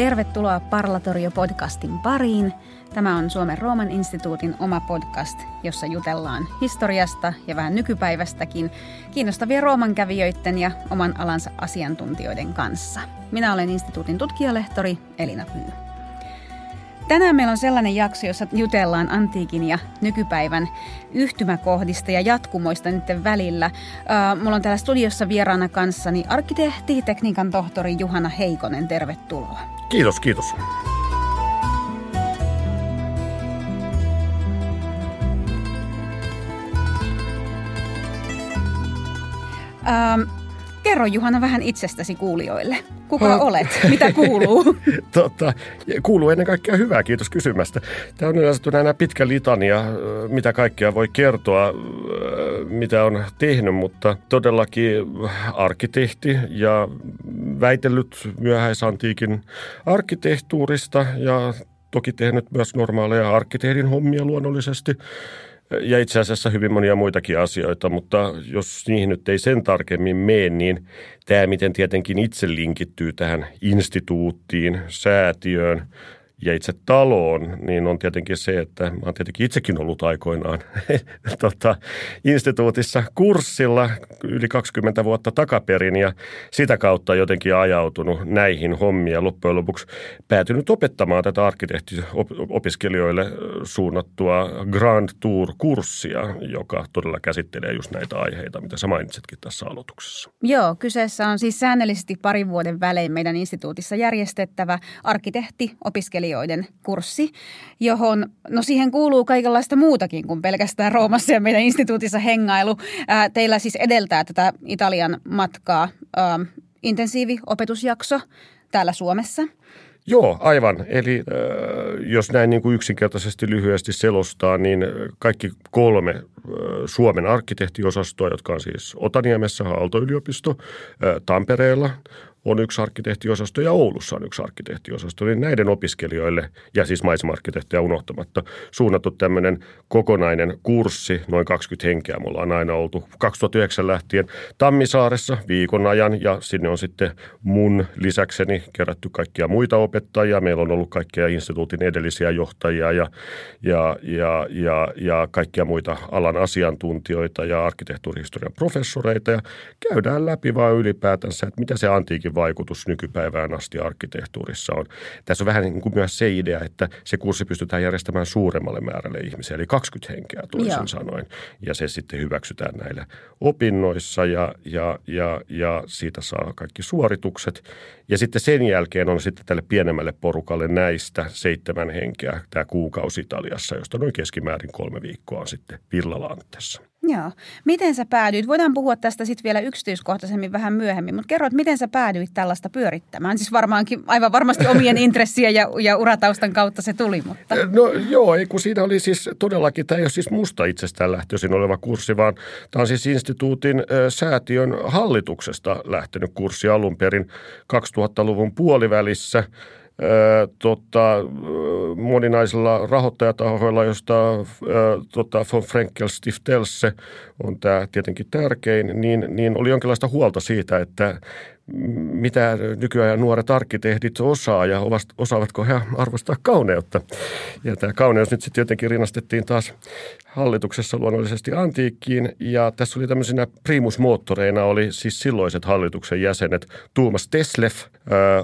Tervetuloa Parlatorio-podcastin pariin. Tämä on Suomen Rooman instituutin oma podcast, jossa jutellaan historiasta ja vähän nykypäivästäkin kiinnostavia Rooman kävijöiden ja oman alansa asiantuntijoiden kanssa. Minä olen instituutin tutkijalehtori Elina Pyy. Tänään meillä on sellainen jakso, jossa jutellaan antiikin ja nykypäivän yhtymäkohdista ja jatkumoista niiden välillä. Mulla on täällä studiossa vieraana kanssani arkkitehti, tekniikan tohtori Juhana Heikonen. Tervetuloa. Kiitos, kiitos. Kerro Juhana vähän itsestäsi kuulijoille. Kuka olet? Mitä kuuluu? Kuuluu ennen kaikkea hyvää, kiitos kysymästä. Tämä on yleensä aina pitkä litania, mitä kaikkea voi kertoa, mitä on tehnyt, mutta todellakin arkkitehti ja väitellyt myöhäisantiikin arkkitehtuurista ja toki tehnyt myös normaaleja arkkitehdin hommia luonnollisesti. Ja itse asiassa hyvin monia muitakin asioita, mutta jos niihin nyt ei sen tarkemmin mene, niin tämä miten tietenkin itse linkittyy tähän instituuttiin, säätiöön ja itse taloon, niin on tietenkin se, että mä oon tietenkin itsekin ollut aikoinaan instituutissa kurssilla yli 20 vuotta takaperin ja sitä kautta jotenkin ajautunut näihin hommiin ja loppujen lopuksi päätynyt opettamaan tätä arkkitehtiopiskelijoille suunnattua Grand Tour-kurssia, joka todella käsittelee just näitä aiheita, mitä sä mainitsitkin tässä aloituksessa. Joo, kyseessä on siis säännöllisesti parin vuoden välein meidän instituutissa järjestettävä arkkitehtiopiskelijoiden kurssi, johon, siihen kuuluu kaikenlaista muutakin kuin pelkästään Roomassa ja meidän instituutissa hengailu. Teillä siis edeltää tätä Italian matkaa intensiiviopetusjakso täällä Suomessa. Joo, aivan. Eli jos näin niin kuin yksinkertaisesti lyhyesti selostaa, niin kaikki kolme Suomen arkkitehtiosastoa, jotka on siis Otaniemessä, Aalto-yliopisto, Tampereella on yksi arkkitehtiosasto ja Oulussa on yksi arkkitehtiosasto, niin näiden opiskelijoille ja siis maisema-arkkitehtejä unohtamatta suunnattu tämmöinen kokonainen kurssi, noin 20 henkeä. Me ollaan aina oltu 2009 lähtien Tammisaaressa viikon ajan ja sinne on sitten mun lisäkseni kerätty kaikkia muita opettajia. Meillä on ollut kaikkia instituutin edellisiä johtajia ja kaikkia muita alan asiantuntijoita ja arkkitehtuurihistorian professoreita ja käydään läpi vaan ylipäätänsä, että mitä se antiikin vaikutus nykypäivään asti arkkitehtuurissa on. Tässä on vähän niin kuin myös se idea, että se kurssi pystytään järjestämään suuremmalle määrälle ihmisiä, eli 20 henkeä toisin sanoen. Ja se sitten hyväksytään näillä opinnoissa ja siitä saa kaikki suoritukset. Ja sitten sen jälkeen on sitten tälle pienemmälle porukalle näistä 7 henkeä tämä kuukausi Italiassa, josta noin keskimäärin 3 viikkoa on sitten Villa Lantessa. Joo. Miten sä päädyit? Voidaan puhua tästä sitten vielä yksityiskohtaisemmin vähän myöhemmin, mutta kerro, miten sä päädyit tällaista pyörittämään? Siis varmaankin, aivan varmasti omien intressien ja urataustan kautta se tuli, mutta. No joo, ei kun siinä oli siis todellakin, tämä ei ole siis musta itsestään lähtöisin oleva kurssi, vaan tämä on siis instituutin säätiön hallituksesta lähtenyt kurssi alun perin 2000-luvun puolivälissä. Moninaisilla rahoittajatahoilla, josta von Frenckellstiftelsen on tämä tietenkin tärkein, niin oli jonkinlaista huolta siitä, että mitä nykyään nuoret arkkitehdit osaa ja osaavatko he arvostaa kauneutta. Ja tämä kauneus nyt sitten jotenkin rinnastettiin taas hallituksessa luonnollisesti antiikkiin ja tässä oli tämmöisenä primusmoottoreina oli siis silloiset hallituksen jäsenet Tuomas Tesleff,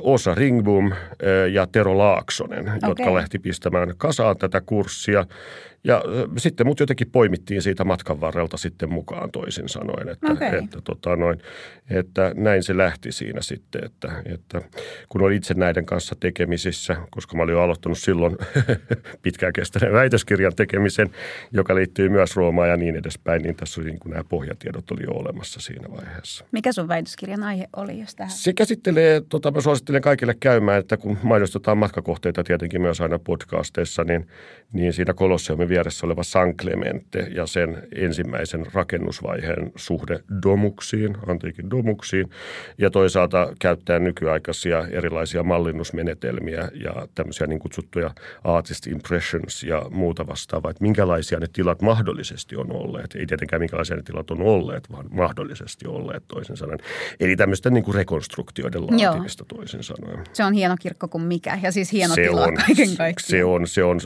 Osa Ringbom ja Tero Laaksonen, jotka lähti pistämään kasaan tätä kurssia. Ja sitten mut jotenkin poimittiin siitä matkan varrelta sitten mukaan toisin sanoen, että näin se lähti siinä sitten, että kun olin itse näiden kanssa tekemisissä, koska mä olin jo aloittanut silloin pitkään kestäneen väitöskirjan tekemisen, joka liittyy myös Roomaan ja niin edespäin, niin tässä oli niin kuin nämä pohjatiedot oli jo olemassa siinä vaiheessa. Mikä sun väitöskirjan aihe oli, jos tähän? Se käsittelee, mä suosittelen kaikille käymään, että kun mainostetaan matkakohteita tietenkin myös aina podcasteissa, niin siinä Kolosseumin vieressä oleva San Clemente ja sen ensimmäisen rakennusvaiheen suhde domuksiin, antiikin domuksiin, ja toisaalta käyttää nykyaikaisia erilaisia mallinnusmenetelmiä ja tämmöisiä niin kutsuttuja artist impressions ja muuta vastaavaa, että minkälaisia ne tilat mahdollisesti on olleet. Ei tietenkään minkälaisia ne tilat on olleet, vaan mahdollisesti olleet toisin sanoen. Eli tämmöisten niin kuin rekonstruktioiden laatimista toisin sanoen. Se on hieno kirkko kuin mikä, ja siis hieno tila kaiken kaikkiaan. Se on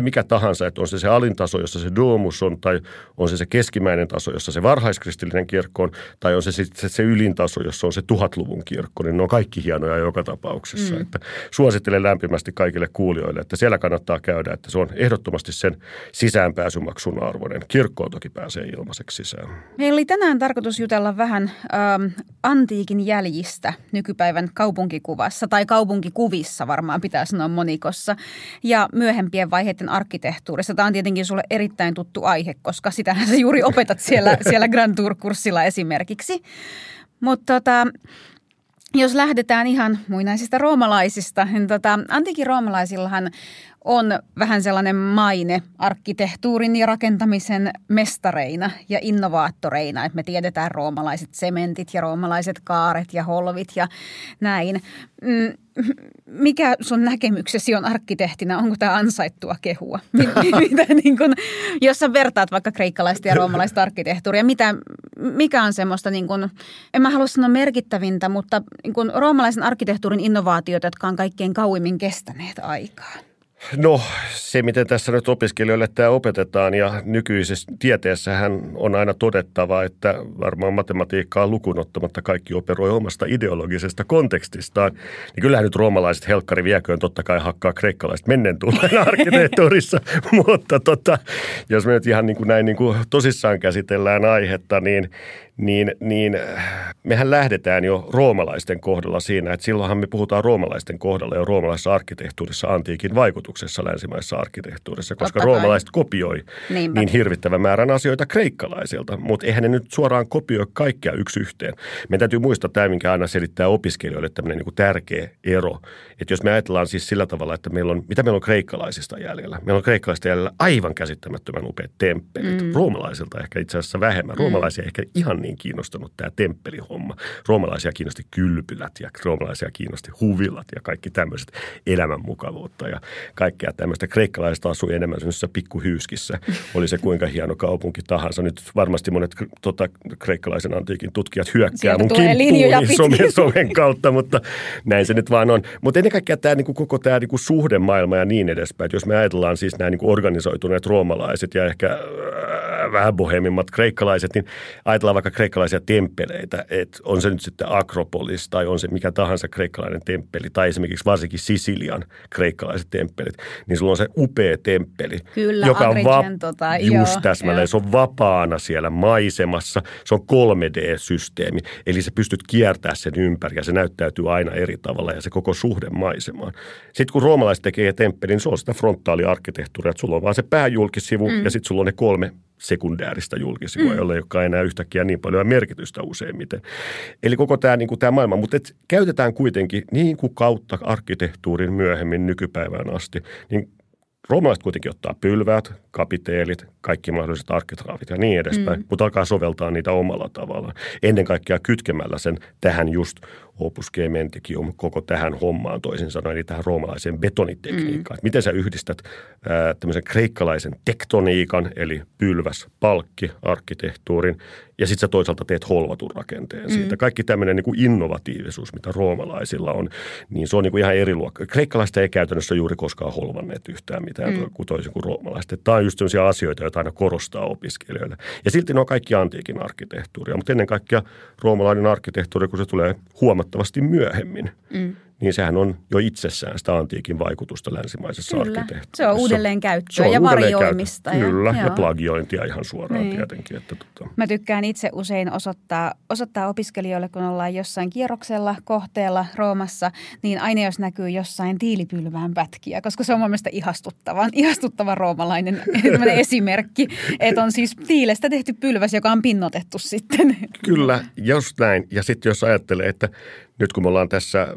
mikä tahansa, että on se alintaso, jossa se domus on, tai on se keskimäinen taso, jossa se varhaiskristillinen kirkko on, tai on se sitten se ylin taso, jossa on se 1000-luvun kirkko, niin ne on kaikki hienoja joka tapauksessa. Että suosittelen lämpimästi kaikille kuulijoille, että siellä kannattaa käydä, että se on ehdottomasti sen sisäänpääsymaksun arvoinen. Kirkkoon toki pääsee ilmaiseksi sisään. Meillä oli tänään tarkoitus jutella vähän antiikin jäljistä nykypäivän kaupunkikuvassa, tai kaupunkikuvissa varmaan pitää sanoa monikossa, ja myöhempien vaiheiden arkkitehtuurissa. Tämä on tietenkin sulle erittäin tuttu aihe, koska sitähän sä juuri opetat siellä Grand Tour-kurssilla esimerkiksi. Mutta jos lähdetään ihan muinaisista roomalaisista, niin antiikin roomalaisillahan on vähän sellainen maine arkkitehtuurin ja rakentamisen mestareina ja innovaattoreina, että me tiedetään roomalaiset sementit ja roomalaiset kaaret ja holvit ja näin. Mikä sun näkemyksesi on arkkitehtinä? Onko tämä ansaittua kehua? Jos sä vertaat vaikka kreikkalaista ja roomalaista arkkitehtuuria, mikä on semmoista, niin kun, en mä halua sanoa merkittävintä, mutta niin kun roomalaisen arkkitehtuurin innovaatioita, jotka on kaikkein kauimmin kestäneet aikaan? No se, miten tässä nyt opiskelijoille tämä opetetaan ja nykyisessä tieteessähän on aina todettava, että varmaan matematiikkaa lukuun ottamatta kaikki operoi omasta ideologisesta kontekstistaan. Niin kyllähän nyt roomalaiset helkkari vieköön totta kai hakkaa kreikkalaiset menneen tulleen arkkitehtuurissa, mutta jos me nyt ihan niin kuin näin niin kuin tosissaan käsitellään aihetta, niin mehän lähdetään jo roomalaisten kohdalla siinä, että silloinhan me puhutaan roomalaisten kohdalla ja roomalaisessa arkkitehtuurissa antiikin vaikutuksessa länsimaisessa arkkitehtuurissa, koska roomalaiset kopioi niin hirvittävän määrän asioita kreikkalaisilta, mutta eihän ne nyt suoraan kopioi kaikkea yksi yhteen. Meidän täytyy muistaa tämä, minkä aina selittää opiskelijoille tämmöinen niin kuin tärkeä ero, että jos me ajatellaan siis sillä tavalla, että meillä on kreikkalaisista jäljellä. Meillä on kreikkalaisista jäljellä aivan käsittämättömän upeat temppelit. Roomalaisilta ehkä itse asiassa vähemmän. Roomalaisia ehkä ihan niin kiinnostanut tämä temppelihomma. Roomalaisia kiinnosti kylpylät ja roomalaisia kiinnosti huvilat ja kaikki tämmöiset elämänmukavuutta ja kaikkea tämmöistä. Kreikkalaiset asui enemmän semmoisessa pikkuhyyskissä. Oli se kuinka hieno kaupunki tahansa. Nyt varmasti monet kreikkalaisen antiikin tutkijat hyökkää mun kimppuuni somen kautta, mutta näin se nyt vaan on. Mutta ennen kaikkea tämä niinku, koko tämä niinku, suhdemaailma ja niin edespäin. Et jos me ajatellaan siis nämä niinku, organisoituneet roomalaiset ja ehkä vähän bohemimmat kreikkalaiset, niin ajatellaan vaikka kreikkalaisia temppeleitä, että on se nyt sitten Akropolis tai on se mikä tahansa kreikkalainen temppeli tai esimerkiksi varsinkin Sisilian kreikkalaiset temppelit, niin sulla on se upea temppeli, kyllä, joka on täsmälleen, se on vapaana siellä maisemassa, se on 3D-systeemi, eli sä pystyt kiertämään sen ympäri ja se näyttäytyy aina eri tavalla ja se koko suhde maisemaan. Sitten kun roomalaiset tekee temppelin, niin se on sitä frontaaliarkkitehtuuria, että sulla on vaan se pääjulkisivu ja sitten sulla on ne 3 sekundääristä julkisivua, jolla ei olekaan enää yhtäkkiä niin paljon merkitystä useimmiten. Eli koko tämä, niin kuin tämä maailma, mutta käytetään kuitenkin niin kuin kautta arkkitehtuurin myöhemmin nykypäivään asti, niin roomalaiset kuitenkin ottaa pylväät, kapiteelit, kaikki mahdolliset arkitraavit ja niin edespäin, mutta alkaa soveltaa niitä omalla tavallaan. Ennen kaikkea kytkemällä sen tähän just opus gementigium koko tähän hommaan toisin sanoen, eli tähän roomalaiseen betonitekniikkaan. Miten sä yhdistät tämmöisen kreikkalaisen tektoniikan, eli pylväs, palkki, arkkitehtuurin, ja sitten sä toisaalta teet holvatun rakenteen siitä. Kaikki tämmöinen niin kuin innovatiivisuus, mitä roomalaisilla on, niin se on niin kuin ihan eri luokka. Kreikkalaista ei käytännössä juuri koskaan holvanneet yhtään mitään toisin kuin roomalaiset. Tämä on just sellaisia asioita, joita aina korostaa opiskelijoille. Ja silti ne on kaikki antiikin arkkitehtuuria, mutta ennen kaikkea roomalainen arkkitehtuuri, kun se tulee huomattavasti myöhemmin, niin sehän on jo itsessään sitä antiikin vaikutusta länsimaisessa arkkitehtuurissa. Se on uudelleenkäyttöä ja varjoimista. Kyllä, ja plagiointia ihan suoraan tietenkin. Että Mä tykkään itse usein osoittaa opiskelijoille, kun ollaan jossain kierroksella, kohteella, Roomassa, niin aina jos näkyy jossain tiilipylvään pätkiä, koska se on mun mielestä ihastuttava roomalainen esimerkki, että on siis tiilestä tehty pylväs, joka on pinnotettu sitten. Kyllä, just näin. Ja sitten jos ajattelee, että nyt kun me ollaan tässä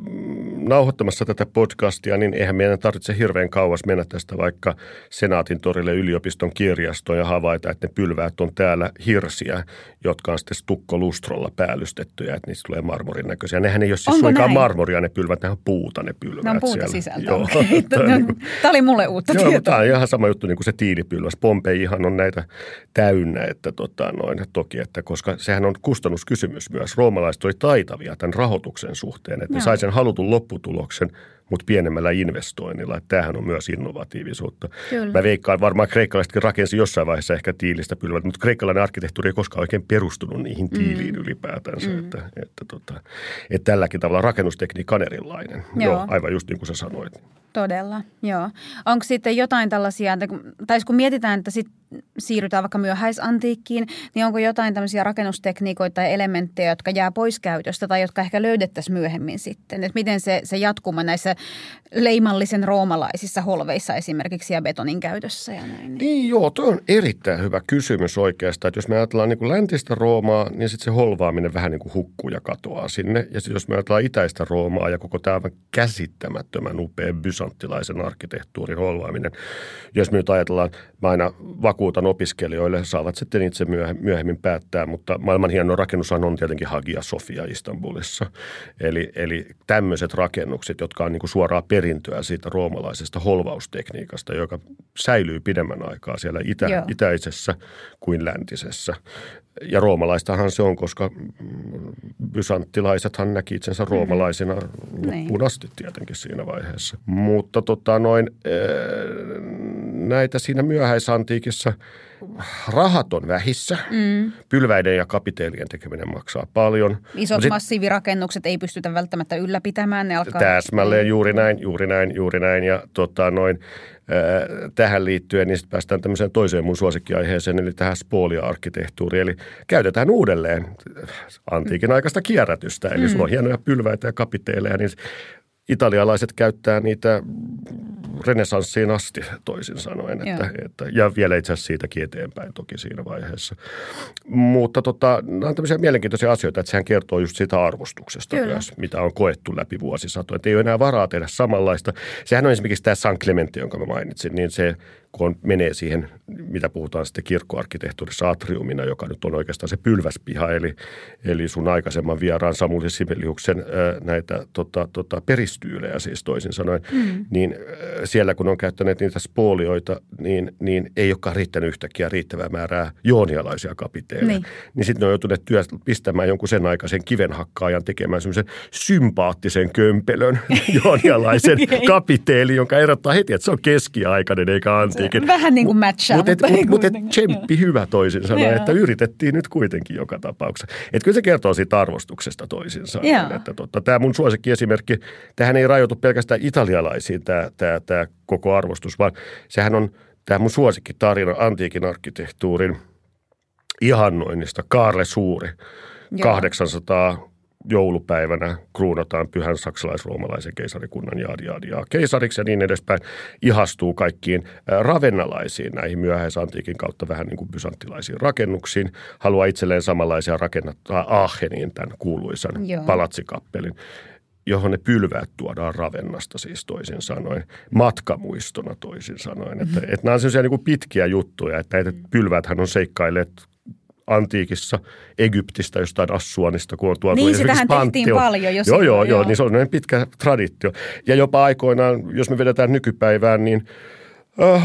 nauhoittamassa tätä podcastia, niin eihän meidän tarvitse hirveän kauas mennä tästä vaikka Senaatin torille yliopiston kirjastoon ja havaita, että ne pylväät on täällä hirsiä, jotka on sitten stukkolustralla päällystettyjä, että niistä tulee marmorin näköisiä. Nehän ei ole siis suinkaan marmoria ne pylväät, nehän on puuta ne pylväät. Ne on puuta sisältä, okei. Tämä oli mulle uutta tietoa. Tämä on ihan sama juttu niin kuin se tiilipylväs. Pompeihan on näitä täynnä, että toki, että koska sehän on kustannuskysymys myös. Roomalaiset oli taitavia tämän rahoituksen suhteen, että ne sai sen halutun lopputuloksen, mutta pienemmällä investoinnilla. Että tämähän on myös innovatiivisuutta. Kyllä. Mä veikkaan, varmaan kreikkalaisetkin rakensi jossain vaiheessa ehkä tiilistä pylvät, mutta kreikkalainen arkkitehtuuri ei koskaan oikein perustunut niihin tiiliin ylipäätänsä. Että tälläkin tavalla rakennustekniikka on erilainen. Joo, aivan just niin kuin sä sanoit. Todella, joo. Onko sitten jotain tällaisia, tai kun mietitään, että sit siirrytään vaikka myöhäisantiikkiin, niin onko jotain tämmöisiä rakennustekniikoita tai elementtejä, jotka jää pois käytöstä tai jotka ehkä löydettäisiin myöhemmin sitten? Että miten se jatkuma näissä leimallisen roomalaisissa holveissa esimerkiksi ja betonin käytössä ja näin? Niin joo, tuo on erittäin hyvä kysymys oikeastaan. Että jos me ajatellaan niin kuin läntistä Roomaa, niin sitten se holvaaminen vähän niin kuin hukkuu ja katoaa sinne. Ja sitten jos me ajatellaan itäistä Roomaa ja koko tämä käsittämättömän upea byzanttilaisen arkkitehtuurin holvaaminen. Jos me nyt ajatellaan, mä aina vakuutan opiskelijoille, saavat sitten itse myöhemmin päättää, mutta maailman hieno rakennushan on tietenkin Hagia Sofia Istanbulissa. Eli tämmöiset rakennukset, jotka on niin kuin suoraa perintöä siitä roomalaisesta holvaustekniikasta, joka säilyy pidemmän aikaa siellä itäisessä kuin läntisessä. Ja roomalaistahan se on, koska bysanttilaisethan näki itsensä roomalaisina loppuun asti tietenkin siinä vaiheessa. Mutta näitä siinä myöhäisantiikissa rahat on vähissä. Pylväiden ja kapiteelien tekeminen maksaa paljon. Isot massiivirakennukset ei pystytä välttämättä ylläpitämään. Ne alkaa täsmälleen juuri näin. Ja tähän liittyen, niin sitten päästään tämmöiseen toiseen mun suosikkiaiheeseen, eli tähän spoolia-arkkitehtuuriin. Eli käytetään uudelleen antiikin aikaista kierrätystä. Eli sulla on hienoja pylväitä ja kapiteeleja, niin italialaiset käyttää niitä renesanssiin asti toisin sanoen, ja vielä itse asiassa siitäkin eteenpäin toki siinä vaiheessa. Mutta nämä on tämmöisiä mielenkiintoisia asioita, että sehän kertoo just siitä arvostuksesta myös, mitä on koettu läpi vuosisatoja. Että ei ole enää varaa tehdä samanlaista. Sehän on esimerkiksi tämä San Clemente, jonka mä mainitsin, niin se kun menee siihen, mitä puhutaan sitten kirkkoarkkitehtuurissa atriumina, joka nyt on oikeastaan se pylväspiha, eli sun aikaisemman vieraan Samuli Sibeliuksen näitä peristyylejä siis toisin sanoen, niin siellä kun on käyttäneet niitä spoolioita, niin ei olekaan riittänyt yhtäkkiä riittävää määrää joonialaisia kapiteeleja. Niin sitten ne on joutuneet pistämään jonkun sen aikaisen kivenhakkaajan tekemään semmoisen sympaattisen kömpelön joonialaisen kapiteeli, jonka erottaa heti, että se on keskiaikainen eikä antiikki. Vähän niin kuin matchaa. Mutta tsemppi hyvä toisin sanoen, että yritettiin nyt kuitenkin joka tapauksessa. Että kyllä se kertoo siitä arvostuksesta toisin sanoen. Tämä mun suosikkiesimerkki, tähän ei rajoitu pelkästään italialaisiin tämä koko arvostus, vaan sehän on tämä mun suosikkitarina antiikin arkkitehtuurin ihannoinnista. Kaarle Suuri, 800 joulupäivänä kruunataan pyhän saksalais-roomalaisen keisarikunnan jaadiaa keisariksi ja niin edespäin. Ihastuu kaikkiin ravennalaisiin, näihin myöhäisantiikin kautta vähän niin kuin bysanttilaisiin rakennuksiin. Haluaa itselleen samanlaisia rakennuttaa Aacheniin tämän kuuluisan palatsikappelin, johon ne pylväät tuodaan Ravennasta siis toisin sanoen, matkamuistona toisin sanoen. Että nämä on sellaisia niin kuin pitkiä juttuja, että näitä pylväthän on seikkailleet antiikissa, Egyptistä, jostain Assuanista, kun on tuotu niin, esimerkiksi Pantheon. Niin, sitähän tehtiin paljon. Joo, niin se on näin pitkä traditio. Ja jopa aikoinaan, jos me vedetään nykypäivään, niin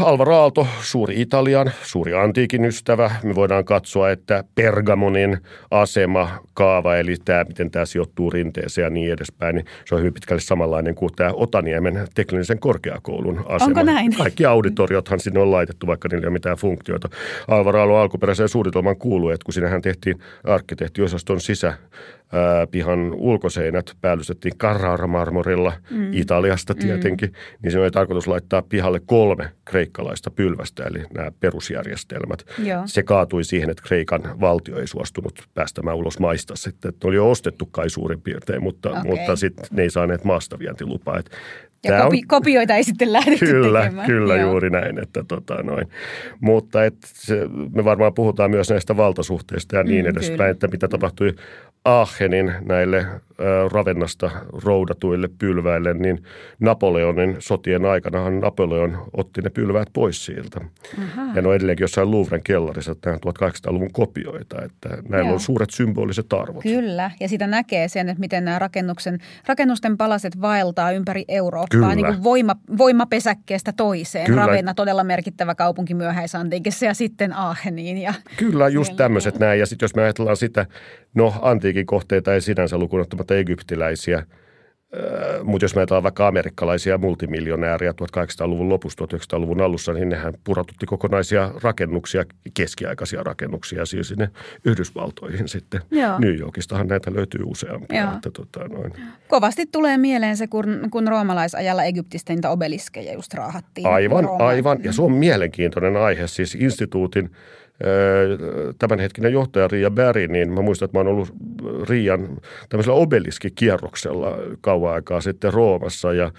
Alvar Aalto, suuri Italian, suuri antiikin ystävä. Me voidaan katsoa, että Pergamonin asema, kaava, eli tämä, miten tämä sijoittuu rinteeseen ja niin edespäin, niin se on hyvin pitkälle samanlainen kuin tämä Otaniemen teknillisen korkeakoulun asema. Onko näin? Kaikki auditoriothan sinne on laitettu, vaikka niillä ei ole mitään funktioita. Alvar Aallon alkuperäiseen suunnitelmaan kuului, että kun sinähän tehtiin arkkitehtiosaston pihan ulkoseinät päällystettiin Carrara-marmorilla Italiasta tietenkin, niin siinä oli tarkoitus laittaa pihalle 3 kreikkalaista pylvästä, eli nämä perusjärjestelmät. Joo. Se kaatui siihen, että Kreikan valtio ei suostunut päästämään ulos maista sitten. Ne oli jo ostettu kai suurin piirtein, mutta sitten ne ei saaneet maastavientilupaa. Ja kopioita ei sitten lähdetty tekemään. Kyllä, juuri näin. Että Mutta me varmaan puhutaan myös näistä valtasuhteista ja niin edespäin, että mitä tapahtui Aachenin näille Ravennasta roudatuille pylväille, niin Napoleonin sotien aikanahan Napoleon otti ne pylväät pois sieltä. Aha. Ja ne on edelleenkin jossain Louvren kellarissa, että nämä 1800-luvun kopioita, että näillä on suuret symboliset arvot. Kyllä, ja sitä näkee sen, että miten nämä rakennusten palaset vaeltaa ympäri Eurooppaa niin kuin voimapesäkkeestä toiseen. Kyllä. Ravenna todella merkittävä kaupunki myöhäisantiikissa ja sitten Aacheniin. Ja kyllä, just tämmöiset näin. Ja sitten jos me ajatellaan sitä, no antiikin kohteita ei sinänsä lukunottamatta egyptiläisiä, mutta jos me ajatellaan vaikka amerikkalaisia multimiljonääriä 1800-luvun lopussa, 1900-luvun alussa, niin nehän pudotutti kokonaisia rakennuksia, keskiaikaisia rakennuksia, siis sinne Yhdysvaltoihin sitten. Joo. New Yorkistahan näitä löytyy useampia. Että kovasti tulee mieleen se, kun roomalaisajalla Egyptistä niitä obeliskeja just raahattiin. Aivan. Ja se on mielenkiintoinen aihe, siis instituutin tämänhetkinen johtaja Riia Berg, niin mä muistan, että mä oon ollut Riian tämmöisellä obeliskikierroksella kauan aikaa sitten Roomassa ja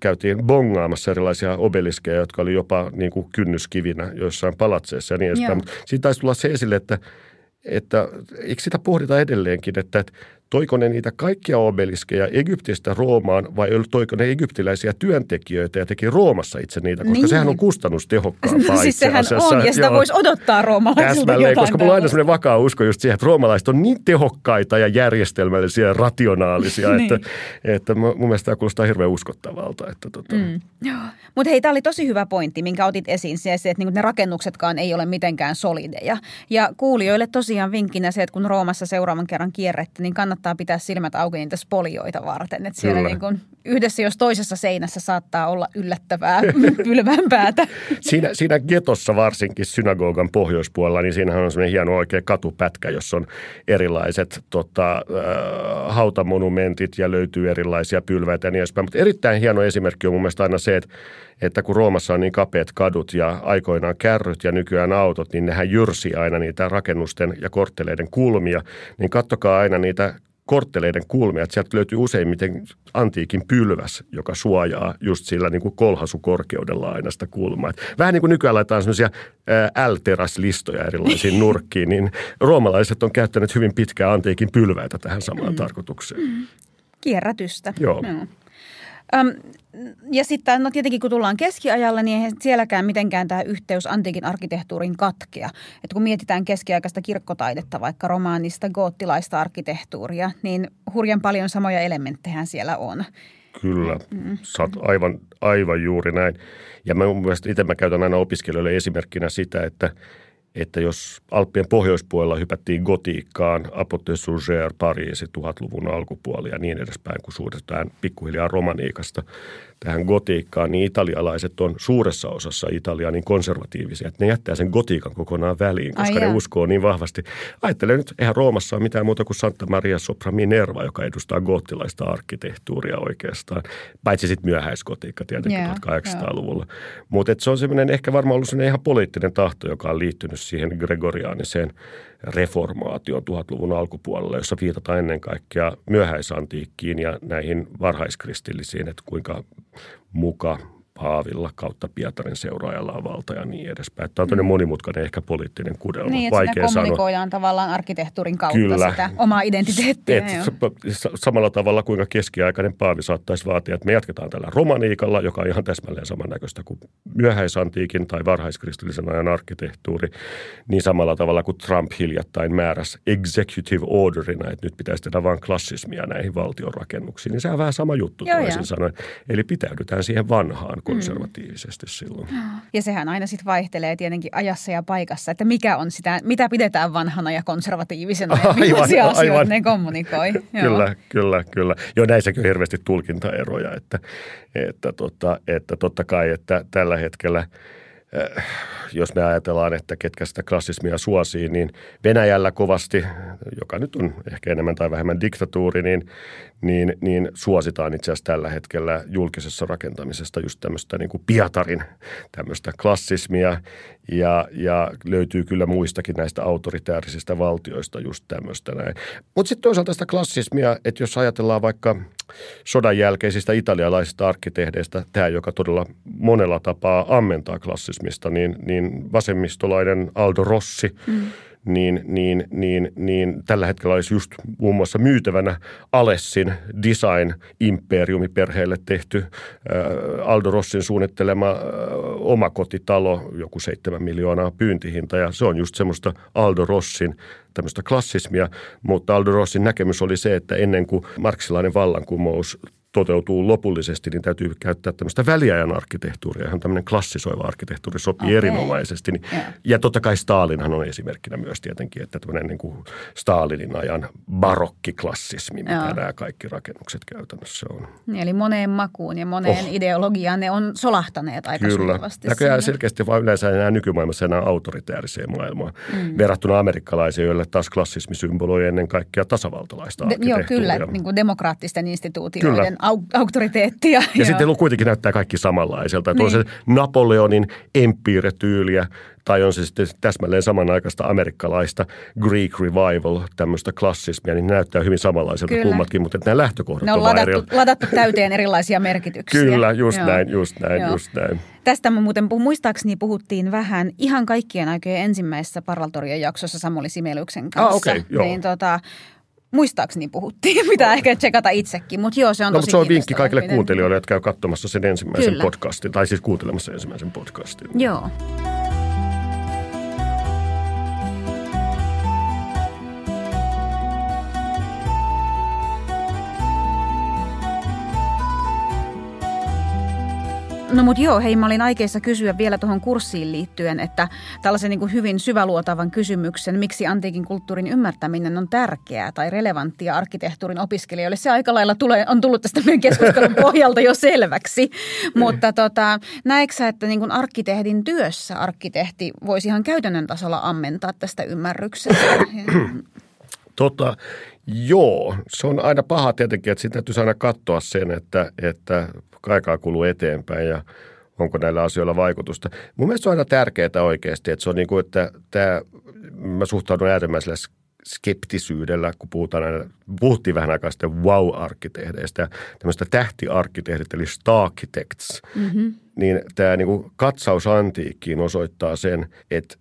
käytiin bongaamassa erilaisia obeliskeja, jotka oli jopa niin kuin kynnyskivinä joissain palatseissa ja niin edespäin. Mutta siitä taisi tulla se esille, että eikö sitä pohdita edelleenkin, että toiko ne niitä kaikkia obeliskeja Egyptistä Roomaan vai toiko ne egyptiläisiä työntekijöitä ja teki Roomassa itse niitä, koska sehän on kustannustehokkaampaa. No siis sehän on ja sitä voisi odottaa roomalaisilta jotain. Koska mulla on aina sellainen vakaa usko just siihen, että roomalaiset on niin tehokkaita ja järjestelmällisiä ja rationaalisia, että mun mielestä tämä kuulostaa hirveän uskottavalta. Mutta hei, tämä oli tosi hyvä pointti, minkä otit esiin se, että ne rakennuksetkaan ei ole mitenkään solideja. Ja kuulijoille tosiaan vinkkinä se, että kun Roomassa seuraavan kerran kierrette, niin kannattaa pitää silmät auki niitä spolioita varten, että siellä niin kuin yhdessä jos toisessa seinässä saattaa olla yllättävää pylvään päätä. Siinä getossa varsinkin synagogan pohjoispuolella, niin siinähän on semmoinen hieno oikea katupätkä, jossa on erilaiset hautamonumentit ja löytyy erilaisia pylväitä ja niin edespäin. Mutta erittäin hieno esimerkki on mun mielestä aina se, että kun Roomassa on niin kapeat kadut ja aikoinaan kärryt ja nykyään autot, niin nehän jyrsii aina niitä rakennusten ja kortteleiden kulmia, niin katsokaa aina niitä kortteleiden kulmia, että sieltä löytyy useimmiten antiikin pylväs, joka suojaa just sillä niin kuin kolhasukorkeudella aina sitä kulmaa. Vähän niin kuin nykyään laitetaan semmoisia L-teräslistoja erilaisiin nurkkiin, niin roomalaiset on käyttänyt hyvin pitkään antiikin pylväitä tähän samaan tarkoitukseen. Kierrätystä. Joo. No. Ja sitten tietenkin kun tullaan keskiajalle, niin eihän sielläkään mitenkään tämä yhteys antiikin arkkitehtuurin katkea. Että kun mietitään keskiaikaista kirkkotaidetta, vaikka romaanista, goottilaista arkkitehtuuria, niin hurjan paljon samoja elementtejä siellä on. Kyllä, sä oot aivan juuri näin. Ja mä mielestäni itse käytän aina opiskelijoille esimerkkinä sitä, että jos Alppien pohjoispuolella hypättiin gotiikkaan, Apote Suger, Pariisi, 1000-luvun alkupuoli ja niin edespäin, kun suhdetaan pikkuhiljaa romaniikasta tähän gotiikkaan, niin italialaiset on suuressa osassa Italiaa niin konservatiivisia, että ne jättää sen gotiikan kokonaan väliin, koska ne uskoo niin vahvasti. Ajattelen nyt, eihän Roomassa ole mitään muuta kuin Santa Maria sopra Minerva, joka edustaa goottilaista arkkitehtuuria oikeastaan, paitsi sitten myöhäisgotiikka tietenkin 1800-luvulla. Mutta se on semmoinen, ehkä varmaan ollut semmoinen ihan poliittinen tahto, joka on liittynyt siihen gregoriaaniseen reformaatioon 1000-luvun alkupuolella, jossa viitataan ennen kaikkea myöhäisantiikkiin ja näihin varhaiskristillisiin, että kuinka muka Paavilla kautta Pietarin seuraajalla on valta ja niin edespäin. Tämä on tämmöinen monimutkainen ehkä poliittinen kudelma. Niin, että vaikea sitä kommunikoidaan tavallaan arkkitehtuurin kautta sitä omaa identiteettiä. Samalla tavalla kuinka keskiaikainen Paavi saattaisi vaatia, että me jatketaan tällä romaniikalla, joka on ihan täsmälleen samannäköistä kuin myöhäisantiikin tai varhaiskristillisen ajan arkkitehtuuri, niin samalla tavalla kuin Trump hiljattain määräsi executive orderina, että nyt pitäisi tehdä vain klassismia näihin valtionrakennuksiin. Niin se on vähän sama juttu toisin sanoen. Eli pitäydytään siihen vanhaan konservatiivisesti silloin. Ja sehän aina sitten vaihtelee tietenkin ajassa ja paikassa, että mikä on sitä, mitä pidetään vanhana ja konservatiivisena ja millaisia asioita ne kommunikoi. Kyllä. Jo näissäkin on hirveästi tulkintaeroja, että totta kai, että tällä hetkellä jos me ajatellaan, että ketkä sitä klassismia suosii, niin Venäjällä kovasti, joka nyt on ehkä enemmän tai vähemmän diktatuuri, niin suositaan itse asiassa tällä hetkellä julkisessa rakentamisesta just tämmöistä niin kuin Pietarin tämmöistä klassismia. Ja löytyy kyllä muistakin näistä autoritäärisistä valtioista just tämmöistä näin. Mutta sitten toisaalta sitä klassismia, että jos ajatellaan vaikka sodan jälkeisistä italialaisista arkkitehdeistä, tämä, joka todella monella tapaa ammentaa klassismista, niin vasemmistolainen Aldo Rossi, niin tällä hetkellä olisi just muun muassa myytävänä Alessin Design Imperiumi-perheelle tehty Aldo Rossin suunnittelema omakotitalo, joku 7 miljoonaa pyyntihinta, ja se on just semmoista Aldo Rossin tämmöistä klassismia, mutta Aldo Rossin näkemys oli se, että ennen kuin marxilainen vallankumous toteutuu lopullisesti, niin täytyy käyttää tämmöistä väliajan arkkitehtuuria. Ihan tämmöinen klassisoiva arkkitehtuuri sopii erinomaisesti. Ja totta kai Stalinhan on esimerkkinä myös tietenkin, että tämmöinen niin kuin Stalinin ajan barokkiklassismi, mitä nämä kaikki rakennukset käytännössä on. Eli moneen makuun ja moneen ideologiaan ne on solahtaneet aika suhtavasti. Kyllä. Näköjään selkeästi vaan yleensä enää nykymaailmassa enää autoritääriseen maailmaan verrattuna amerikkalaisiin, joille taas klassismi symboloi ennen kaikkea tasavaltalaista arkkitehtuuria. Joo, kyllä, niin kuin demokraattisten instituutioiden auktoriteettia. Ja sitten kuitenkin näyttää kaikki samanlaiselta. Että on se Napoleonin empiiretyyliä tai on se sitten täsmälleen samanaikaista amerikkalaista Greek Revival, tämmöistä klassismia, niin näyttää hyvin samanlaiselta kummatkin, mutta nämä lähtökohdat on vaan erillä. Ne on ladattu täyteen erilaisia merkityksiä. Kyllä, just näin. Tästä mä muuten muistaakseni puhuttiin vähän ihan kaikkien aikojen ensimmäisessä Paraltorian jaksossa Samuli Sibeliuksen kanssa. Muistaakseni puhuttiin, mitä ehkä tsekata itsekin, mutta joo, se on tosi kiinnostavaa. Se on vinkki kaikille kuuntelijoille, jotka käy katsomassa sen ensimmäisen podcastin, tai siis kuuntelemassa ensimmäisen podcastin. Joo. No mut joo, hei, mä olin aikeissa kysyä vielä tuohon kurssiin liittyen, että tällaisen niin kuin hyvin syväluotavan kysymyksen, miksi antiikin kulttuurin ymmärtäminen on tärkeää tai relevanttia arkkitehtuurin opiskelijoille. Se aika lailla on tullut tästä meidän keskustelun pohjalta jo selväksi, mutta näetkö sä, että niin kuin arkkitehdin työssä arkkitehti voisi ihan käytännön tasolla ammentaa tästä ymmärryksestä? Joo, se on aina paha tietenkin, että siitä täytyisi aina katsoa sen, että aikaa kuluu eteenpäin ja onko näillä asioilla vaikutusta. Mun mielestä se on aina tärkeää oikeasti, että se on niin kuin, että mä suhtaudun äärimmäisellä skeptisyydellä, kun puhuttiin vähän aikaa sitten wow-arkkitehdeistä ja tämmöistä tähtiarkkitehdit, eli star-architects, niin tämä niin kuin katsaus antiikkiin osoittaa sen, että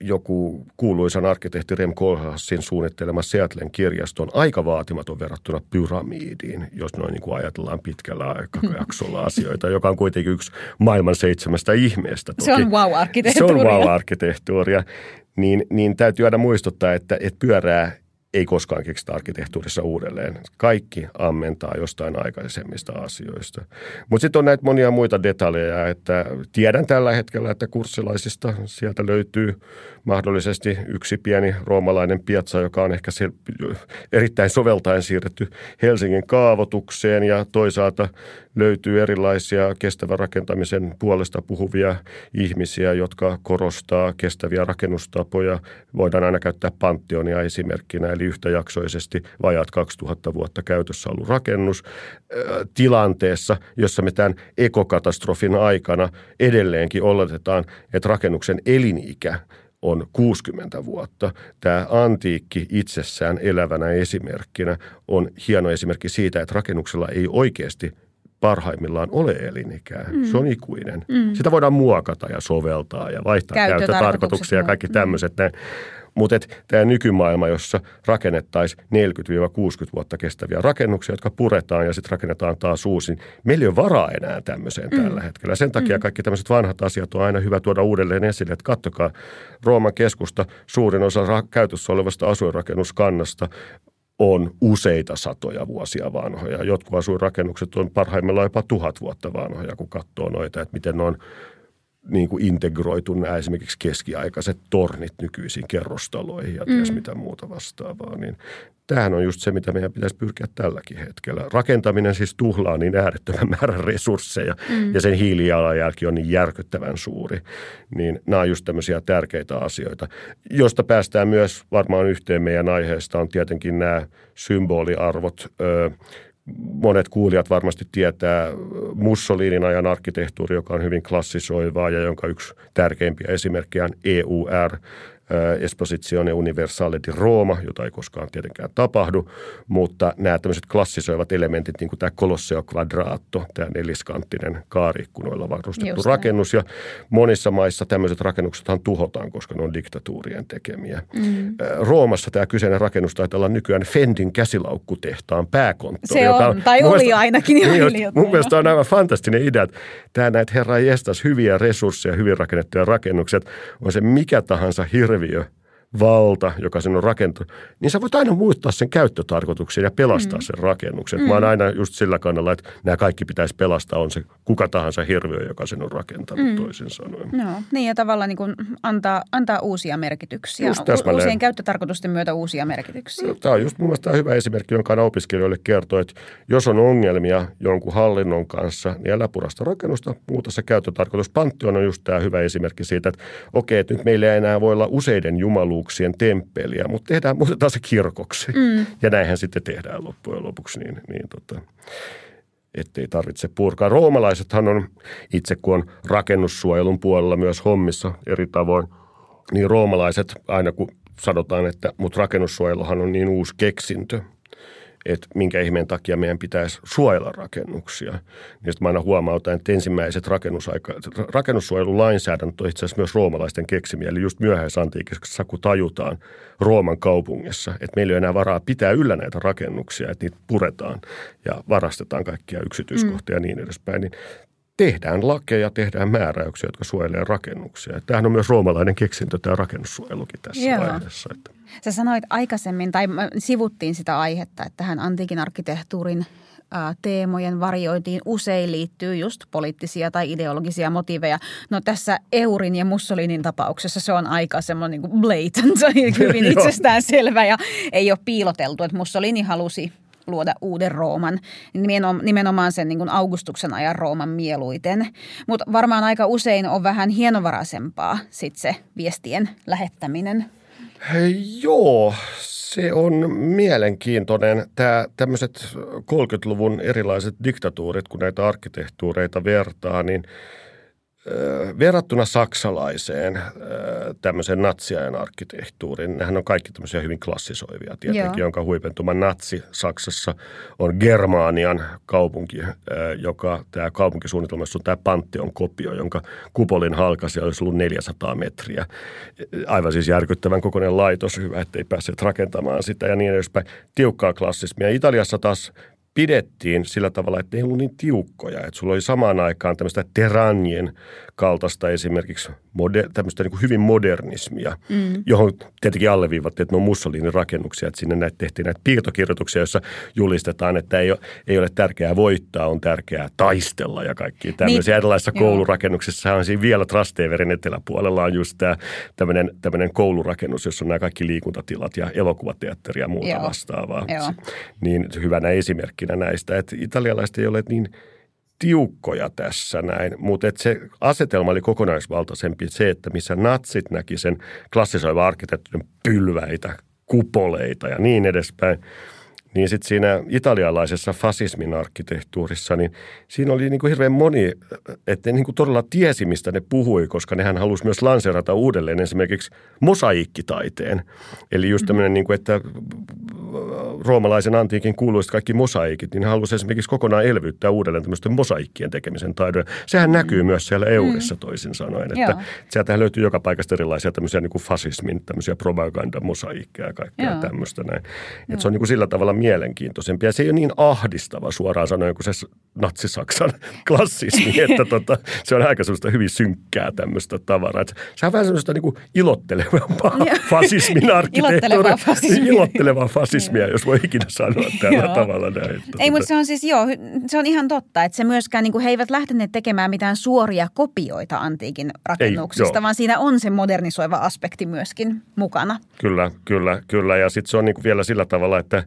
joku kuuluisan arkkitehti Rem Koolhaasin suunnittelema Seattlen kirjasto on aika vaatimaton verrattuna pyramiidiin, jos noin niin kuin ajatellaan pitkällä aikajaksolla asioita, joka on kuitenkin yksi maailman 7 ihmeestä. Toki. Se on wow-arkkitehtuuria. Niin täytyy aina muistuttaa, että pyörää ei koskaan keksitä arkkitehtuurissa uudelleen. Kaikki ammentaa jostain aikaisemmista asioista. Mutta sitten on näitä monia muita detaljeja, että tiedän tällä hetkellä, että kurssilaisista sieltä löytyy mahdollisesti yksi pieni roomalainen piazza, joka on ehkä erittäin soveltaen siirretty Helsingin kaavoitukseen ja toisaalta löytyy erilaisia kestävän rakentamisen puolesta puhuvia ihmisiä, jotka korostaa kestäviä rakennustapoja. Voidaan aina käyttää Pantheonia esimerkkinä, eli yhtäjaksoisesti vajaat 2000 vuotta käytössä ollut rakennus tilanteessa, jossa me tämän ekokatastrofin aikana edelleenkin oletetaan, että rakennuksen elinikä on 60 vuotta. Tämä antiikki itsessään elävänä esimerkkinä on hieno esimerkki siitä, että rakennuksella ei oikeasti parhaimmillaan ole elinikää. Se on ikuinen. Sitä voidaan muokata ja soveltaa ja vaihtaa käyttötarkoituksia ja kaikki tämmöiset näin. Mutta tämä nykymaailma, jossa rakennettaisiin 40-60 vuotta kestäviä rakennuksia, jotka puretaan ja sitten rakennetaan taas uusin. Meillä ei ole varaa enää tämmöiseen tällä hetkellä. Sen takia kaikki tämmöiset vanhat asiat on aina hyvä tuoda uudelleen esille. Että katsokaa, Rooman keskusta suurin osa käytössä olevasta asuinrakennuskannasta on useita satoja vuosia vanhoja. Jotkut asuinrakennukset on parhaimmillaan jopa 1000 vuotta vanhoja, kun katsoo noita, että miten ne on niin kuin integroitu nämä esimerkiksi keskiaikaiset tornit nykyisiin kerrostaloihin ja ties mitä muuta vastaavaa. Niin tämähän on just se, mitä meidän pitäisi pyrkiä tälläkin hetkellä. Rakentaminen siis tuhlaa niin äärettömän määrän resursseja ja sen hiilijalanjälki on niin järkyttävän suuri. Niin nämä on just tämmöisiä tärkeitä asioita, josta päästään myös varmaan yhteen meidän aiheesta on tietenkin nämä symboliarvot. Monet kuulijat varmasti tietää Mussolinin ajan arkkitehtuuri, joka on hyvin klassisoivaa ja jonka yksi tärkeimpiä esimerkkejä on EUR, Espositione Universale di Rooma, jota ei koskaan tietenkään tapahdu, mutta nämä tämmöiset klassisoivat elementit, niin kuin tämä Colosseo Quadrato, tämä neliskanttinen kaariikkunoilla varustettu rakennus. Ja monissa maissa tämmöiset rakennuksethan tuhotaan, koska ne on diktatuurien tekemiä. Mm. Roomassa tämä kyseinen rakennus taitaa olla nykyään Fendin käsilaukkutehtaan pääkonttori. Se on, joka on, tai oli mielestä, ainakin. Niin, mun mielestä on aivan fantastinen idea, että tämä näitä herra jestas hyviä resursseja, hyvin rakennettuja rakennukset, on se mikä tahansa hirviö, valta, joka sen on rakentunut, niin sä voit aina muuttaa sen käyttötarkoituksen ja pelastaa sen rakennuksen. Mä oon aina just sillä kannalla, että nämä kaikki pitäisi pelastaa, on se kuka tahansa hirviö, joka sen on rakentanut toisin sanoen. No, niin ja tavallaan niin kuin antaa uusia merkityksiä, uusien käyttötarkoitusten myötä uusia merkityksiä. Tämä on just mun mielestä hyvä esimerkki, jonka aina opiskelijoille kertoo, että jos on ongelmia jonkun hallinnon kanssa, niin älä purasta rakennusta, muuta se käyttötarkoitus. Pantheon on just tämä hyvä esimerkki siitä, että okei, että nyt meillä ei enää voi olla useiden jumaluuksien temppeliä, mutta muutetaan se kirkoksi. Mm. Ja näinhän sitten tehdään loppujen lopuksi, niin ettei tarvitse purkaa. Roomalaisethan on itse, kun on rakennussuojelun puolella myös hommissa eri tavoin, niin roomalaiset aina kun sanotaan, että mut rakennussuojeluhan on niin uusi keksintö, että minkä ihmeen takia meidän pitäisi suojella rakennuksia. Niin sitten mä aina huomautan, että ensimmäiset rakennussuojelulainsäädäntö on itse asiassa myös roomalaisten keksimiä. Eli just myöhäisantiikissa, kun tajutaan Rooman kaupungissa, että meillä ei ole enää varaa pitää yllä näitä rakennuksia, että niitä puretaan ja varastetaan kaikkia yksityiskohtia ja niin edespäin, niin tehdään lakeja, tehdään määräyksiä, jotka suojelee rakennuksia. Tämähän on myös roomalainen keksintö, tämä rakennussuojelukin tässä vaiheessa. Sä sanoit aikaisemmin, tai sivuttiin sitä aihetta, että tähän antiikin arkkitehtuurin teemojen variointiin usein liittyy just poliittisia tai ideologisia motiiveja. No tässä Eurin ja Mussolinin tapauksessa se on aika semmoinen niin kuin blatant, hyvin itsestäänselvä ja ei ole piiloteltu, että Mussolini halusi luoda uuden Rooman, nimenomaan sen niin kuin Augustuksen ajan Rooman mieluiten. Mutta varmaan aika usein on vähän hienovaraisempaa sit se viestien lähettäminen. Joo, se on mielenkiintoinen. Tämmöiset 30-luvun erilaiset diktatuurit, kun näitä arkkitehtuureita vertaa, niin verrattuna saksalaiseen tämmöiseen natsiajan arkkitehtuuriin, nehän on kaikki tämmöisiä hyvin klassisoivia tietenkin, jonka huipentuma natsi Saksassa on Germanian kaupunki, joka tämä kaupunkisuunnitelmassa on tämä Pantheon kopio, jonka kupolin halkaisija olisi ollut 400 metriä. Aivan siis järkyttävän kokoinen laitos, hyvä, ettei päässeet rakentamaan sitä ja niin edespäin. Tiukkaa klassismia. Italiassa taas pidettiin sillä tavalla, että ei ollut niin tiukkoja. Että sulla oli samaan aikaan tämmöistä Teranien kaltaista esimerkiksi tämmöistä niin kuin hyvin modernismia, johon tietenkin alleviivattiin, että ne on Mussolinin rakennuksia. Että sinne tehtiin näitä piirtokirjoituksia, joissa julistetaan, että ei ole tärkeää voittaa, on tärkeää taistella ja kaikki tämmöisiä. Niin. Erilaisissa koulurakennuksissa on siinä vielä Trasteverin eteläpuolella on just tämmöinen koulurakennus, jossa on nämä kaikki liikuntatilat ja elokuvateatteri ja muuta vastaavaa. Joo. Niin hyvänä esimerkkinä näistä, että italialaiset ei ole niin tiukkoja tässä näin, mutta se asetelma oli kokonaisvaltaisempi se, että missä natsit näki sen klassisoivan arkkitehtuurin pylväitä, kupoleita ja niin edespäin, niin sitten siinä italialaisessa fasismin arkkitehtuurissa, niin siinä oli niin kuin hirveän moni, että ne niin kuin todella tiesi, mistä ne puhui, koska nehän halusi myös lanseerata uudelleen esimerkiksi mosaiikkitaiteen. Eli just tämmöinen, niin kuin, että roomalaisen antiikin kuuluiset kaikki mosaiikit, niin ne halusi esimerkiksi kokonaan elvyttää uudelleen tämmöisten mosaiikkien tekemisen taidoja. Sehän näkyy myös siellä Eurissa toisin sanoen, että sieltähän löytyy joka paikasta erilaisia tämmöisiä niin kuin fasismin, tämmöisiä propagandamosaiikkeja ja kaikkea tämmöistä näin. Että se on niin kuin sillä tavalla mielenkiintoisempi. Ja se ei ole niin ahdistava suoraan sanoen kuin se natsi-Saksan klassismi, että se on aika semmoista hyvin synkkää tämmöistä tavaraa. Että se on vähän semmoista niin kuin ilottelevampaa fasismin arkkitehtuuria. Ilottelevaa fasismia, jos voi ikinä sanoa tällä tavalla näin. Ei, mutta se on siis se on ihan totta, että se myöskään niin kuin he eivät lähteneet tekemään mitään suoria kopioita antiikin rakennuksista, vaan siinä on se modernisoiva aspekti myöskin mukana. Kyllä. Ja sitten se on niin kuin vielä sillä tavalla, että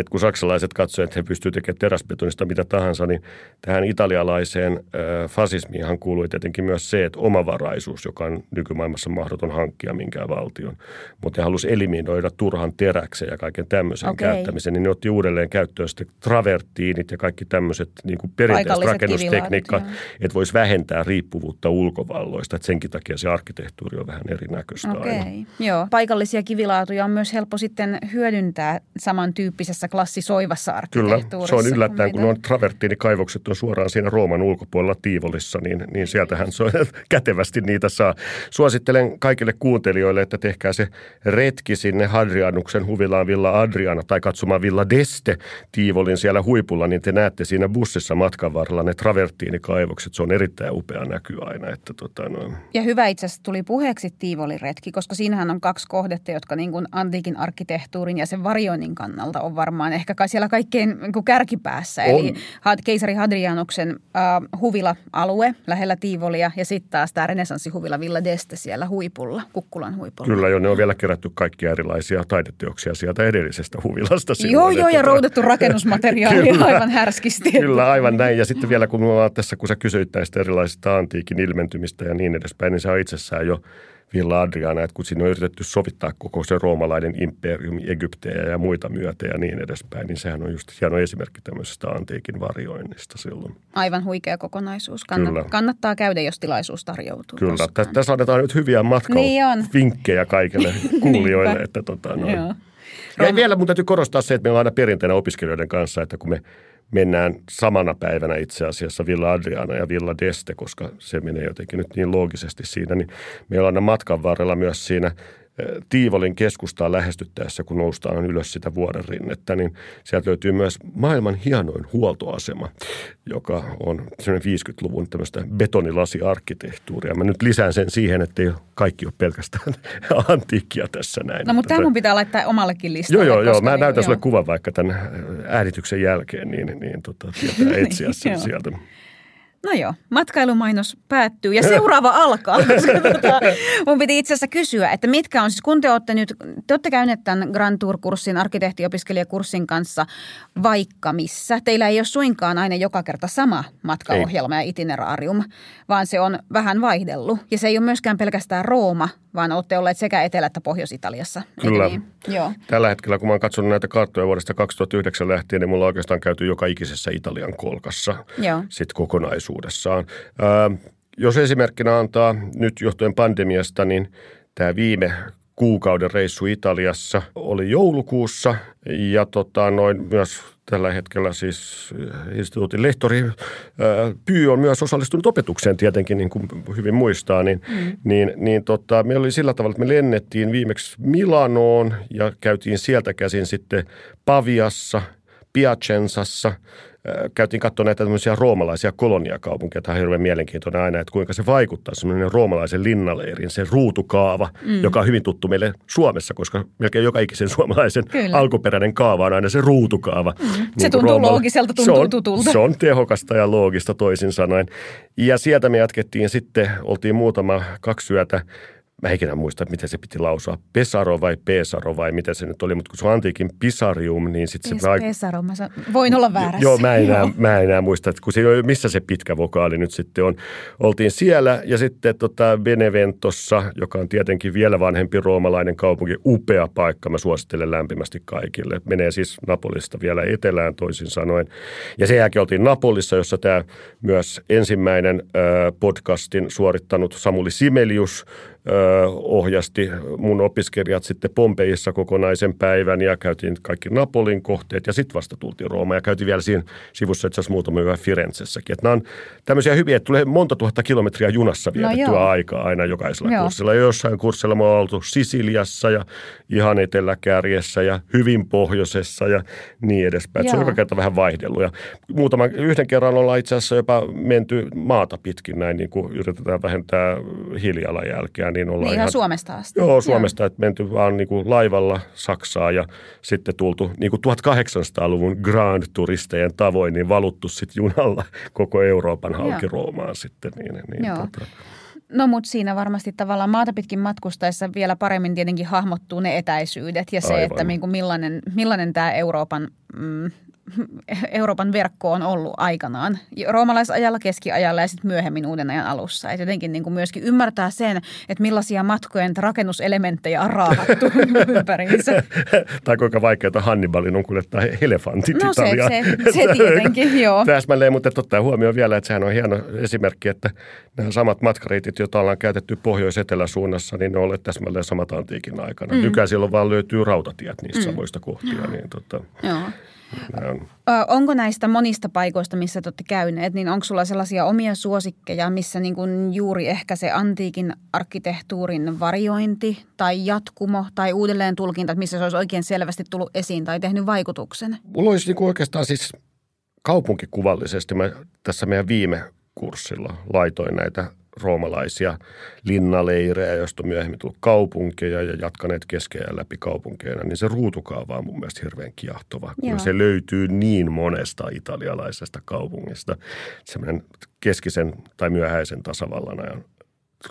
että kun saksalaiset katsoivat, että he pystyvät tekemään teräsbetonista mitä tahansa, niin tähän italialaiseen fasismiinhan kuului tietenkin myös se, että omavaraisuus, joka on nykymaailmassa mahdoton hankkia minkään valtion, mutta he halusivat eliminoida turhan teräksen ja kaiken tämmöisen käyttämisen, niin ne otti uudelleen käyttöön sitten travertiinit ja kaikki tämmöiset niin kuin perinteiset rakennustekniikat, että voisi vähentää riippuvuutta ulkovalloista, että senkin takia se arkkitehtuuri on vähän erinäköistä aina. Joo, paikallisia kivilaatuja on myös helppo sitten hyödyntää samantyyppisessä klassisoivassa arkkitehtuurissa. Kyllä, se on yllättäen, kun on travertiinikaivokset on suoraan siinä Rooman ulkopuolella Tiivolissa, niin sieltähän se on, kätevästi niitä saa. Suosittelen kaikille kuuntelijoille, että tehkää se retki sinne Hadrianuksen huvilaan Villa Adriana tai katsomaan Villa d'Este Tiivolin siellä huipulla, niin te näette siinä bussissa matkan varrella ne travertiinikaivokset. Se on erittäin upea näky aina. Että Ja hyvä itse asiassa tuli puheeksi Tiivolin retki, koska siinähän on kaksi kohdetta, jotka niin kuin antiikin arkkitehtuurin ja sen varjoinnin kannalta on varmaan ehkä kai siellä kaikkein kärkipäässä. On. Eli keisari Hadrianuksen huvila-alue lähellä Tiivolia ja sitten taas tämä renesanssihuvila Villa d'Este siellä huipulla, Kukkulan huipulla. Kyllä jo, ne on vielä kerätty kaikkia erilaisia taideteoksia sieltä edellisestä huvilasta. Joo, joo, ja roudattu rakennusmateriaalia aivan härskisti. Kyllä, aivan näin. Ja sitten vielä kun tässä, kun sä kysyit näistä erilaisista antiikin ilmentymistä ja niin edespäin, niin se on itsessään jo Villa Adriana, että kun siinä on yritetty sovittaa koko se roomalainen imperiumi, Egyptejä ja muita myötä ja niin edespäin, niin sehän on just hieno esimerkki tämmöisestä antiikin varjoinnista silloin. Aivan huikea kokonaisuus. Kannattaa käydä, jos tilaisuus tarjoutuu. Kyllä. Tässä annetaan nyt hyviä matkavinkkejä kaikille kuulijoille. Että ja vielä mun täytyy korostaa se, että meillä on aina perinteinä opiskelijoiden kanssa, että kun me mennään samana päivänä itse asiassa Villa Adriana ja Villa d'Este, koska se menee jotenkin nyt niin loogisesti siinä, niin meillä on matkan varrella myös siinä Tiivolin keskustaa lähestyttäessä, kun noustaan ylös sitä vuoden rinnettä, niin sieltä löytyy myös maailman hienoin huoltoasema, joka on 50-luvun tämmöistä betonilasiarkkitehtuuria. Mä nyt lisään sen siihen, että ei kaikki ole pelkästään antiikkia tässä näin. No, mutta tämä mun pitää laittaa omallekin listalle. Joo. Mä näytän sulle kuvan vaikka tämän äänityksen jälkeen, niin tietää etsiä sen sieltä. No joo, matkailumainos päättyy ja seuraava alkaa, koska mun piti itse asiassa kysyä, että mitkä on siis, kun te olette käyneet tämän Grand Tour-kurssin, arkkitehtiopiskelijakurssin kanssa vaikka missä. Teillä ei ole suinkaan aina joka kerta sama matkaohjelma ja itineraarium, vaan se on vähän vaihdellut. Ja se ei ole myöskään pelkästään Rooma, vaan olette olleet sekä Etelä- että Pohjois-Italiassa. Kyllä. Niin? Joo. Tällä hetkellä, kun mä oon katsonut näitä karttoja vuodesta 2009 lähtien, niin mulla on oikeastaan käyty joka ikisessä Italian kolkassa sitten kokonaisuudessaan. Jos esimerkkinä antaa nyt johtuen pandemiasta, niin tämä viime kuukauden reissu Italiassa oli joulukuussa ja myös tällä hetkellä siis instituutin lehtori Pyy on myös osallistunut opetukseen tietenkin, niin kuin hyvin muistaa, me oli sillä tavalla, että me lennettiin viimeksi Milanoon ja käytiin sieltä käsin sitten Paviassa, Piacenzassa. Käytiin katsomaan näitä tämmöisiä roomalaisia koloniakaupunkeja. Tämä on hirveän mielenkiintoinen aina, että kuinka se vaikuttaa semmoinen roomalaisen linnaleirin, se ruutukaava, joka on hyvin tuttu meille Suomessa, koska melkein joka ikisen suomalaisen alkuperäinen kaava on aina se ruutukaava. Niin se tuntuu loogiselta, tutulta. Se on tehokasta ja loogista toisin sanoen. Ja sieltä me jatkettiin sitten, oltiin muutama 2 yötä. Mä en ikinä muista, miten se piti lausua. Pesaro vai miten se nyt oli, mutta kun se on antiikin pisarium, niin sitten se... Pesaro, mä voin olla väärässä. Joo, mä en enää muista, että kun se, missä se pitkä vokaali nyt sitten on. Oltiin siellä ja sitten Beneventossa, joka on tietenkin vielä vanhempi roomalainen kaupunki, upea paikka. Mä suosittelen lämpimästi kaikille. Menee siis Napolista vielä etelään toisin sanoen. Ja sen jälkeen oltiin Napolissa, jossa tämä myös ensimmäinen podcastin suorittanut Samuli Sibelius ohjasti mun opiskelijat sitten Pompeissa kokonaisen päivän ja käytiin kaikki Napolin kohteet ja sitten vasta tultiin Roomaan ja käytiin vielä siinä sivussa itse asiassa muutama hyvä Firenzessäkin. Että nämä on tämmöisiä hyviä, että tulee monta tuhatta kilometriä junassa vietettyä aikaa aina jokaisella kurssilla. Ja jossain kurssilla me ollaan oltu Sisiliassa ja ihan eteläkärjessä ja hyvin pohjoisessa ja niin edespäin. Se on joka kerta vähän vaihdellut. Ja yhden kerran ollaan itse asiassa jopa menty maata pitkin näin, niin kuin yritetään vähentää hiilijalanjälkeä. Niin ihan Suomesta asti. Joo, Suomesta, että menty vaan niin kuin laivalla Saksaa ja sitten tultu niin kuin 1800-luvun Grand Touristejen tavoin, niin valuttu sitten junalla koko Euroopan halki Roomaan sitten. No mut siinä varmasti tavallaan maata pitkin matkustaessa vielä paremmin tietenkin hahmottuu ne etäisyydet ja se, aivan, että millainen tämä Euroopan verkko on ollut aikanaan roomalaisajalla, keskiajalla ja sitten myöhemmin uuden ajan alussa. Et jotenkin niin kuin myöskin ymmärtää sen, että millaisia matkojen rakennuselementtejä on raahattu ympäriinsä. Tai kuinka vaikeaa Hannibalin on kuljettaa elefantit Italiaan. No se tietenkin, joo. Täsmälleen, mutta ottaa huomioon vielä, että sehän on hieno esimerkki, että nämä samat matkariitit, joita ollaan käytetty pohjois-eteläsuunnassa, niin ne on olleet täsmälleen samat antiikin aikana. Nykyään silloin vaan löytyy rautatiet niissä samoista kohtia. Niin joo. Onko näistä monista paikoista, missä te olette käyneet, niin onko sulla sellaisia omia suosikkeja, missä niin kuin juuri ehkä se antiikin arkkitehtuurin varjointi tai jatkumo tai uudelleen tulkinta, missä se olisi oikein selvästi tullut esiin tai tehnyt vaikutuksen? Mulla olisi niin kuin oikeastaan siis kaupunkikuvallisesti, mä tässä meidän viime kurssilla laitoin näitä roomalaisia linnaleirejä, joista on myöhemmin tullut kaupunkeja ja jatkaneet keskeään läpi kaupunkeina, niin se ruutukaava on mun mielestä hirveän kiehtova, kun se löytyy niin monesta italialaisesta kaupungista. Semmoinen keskisen tai myöhäisen tasavallan ajan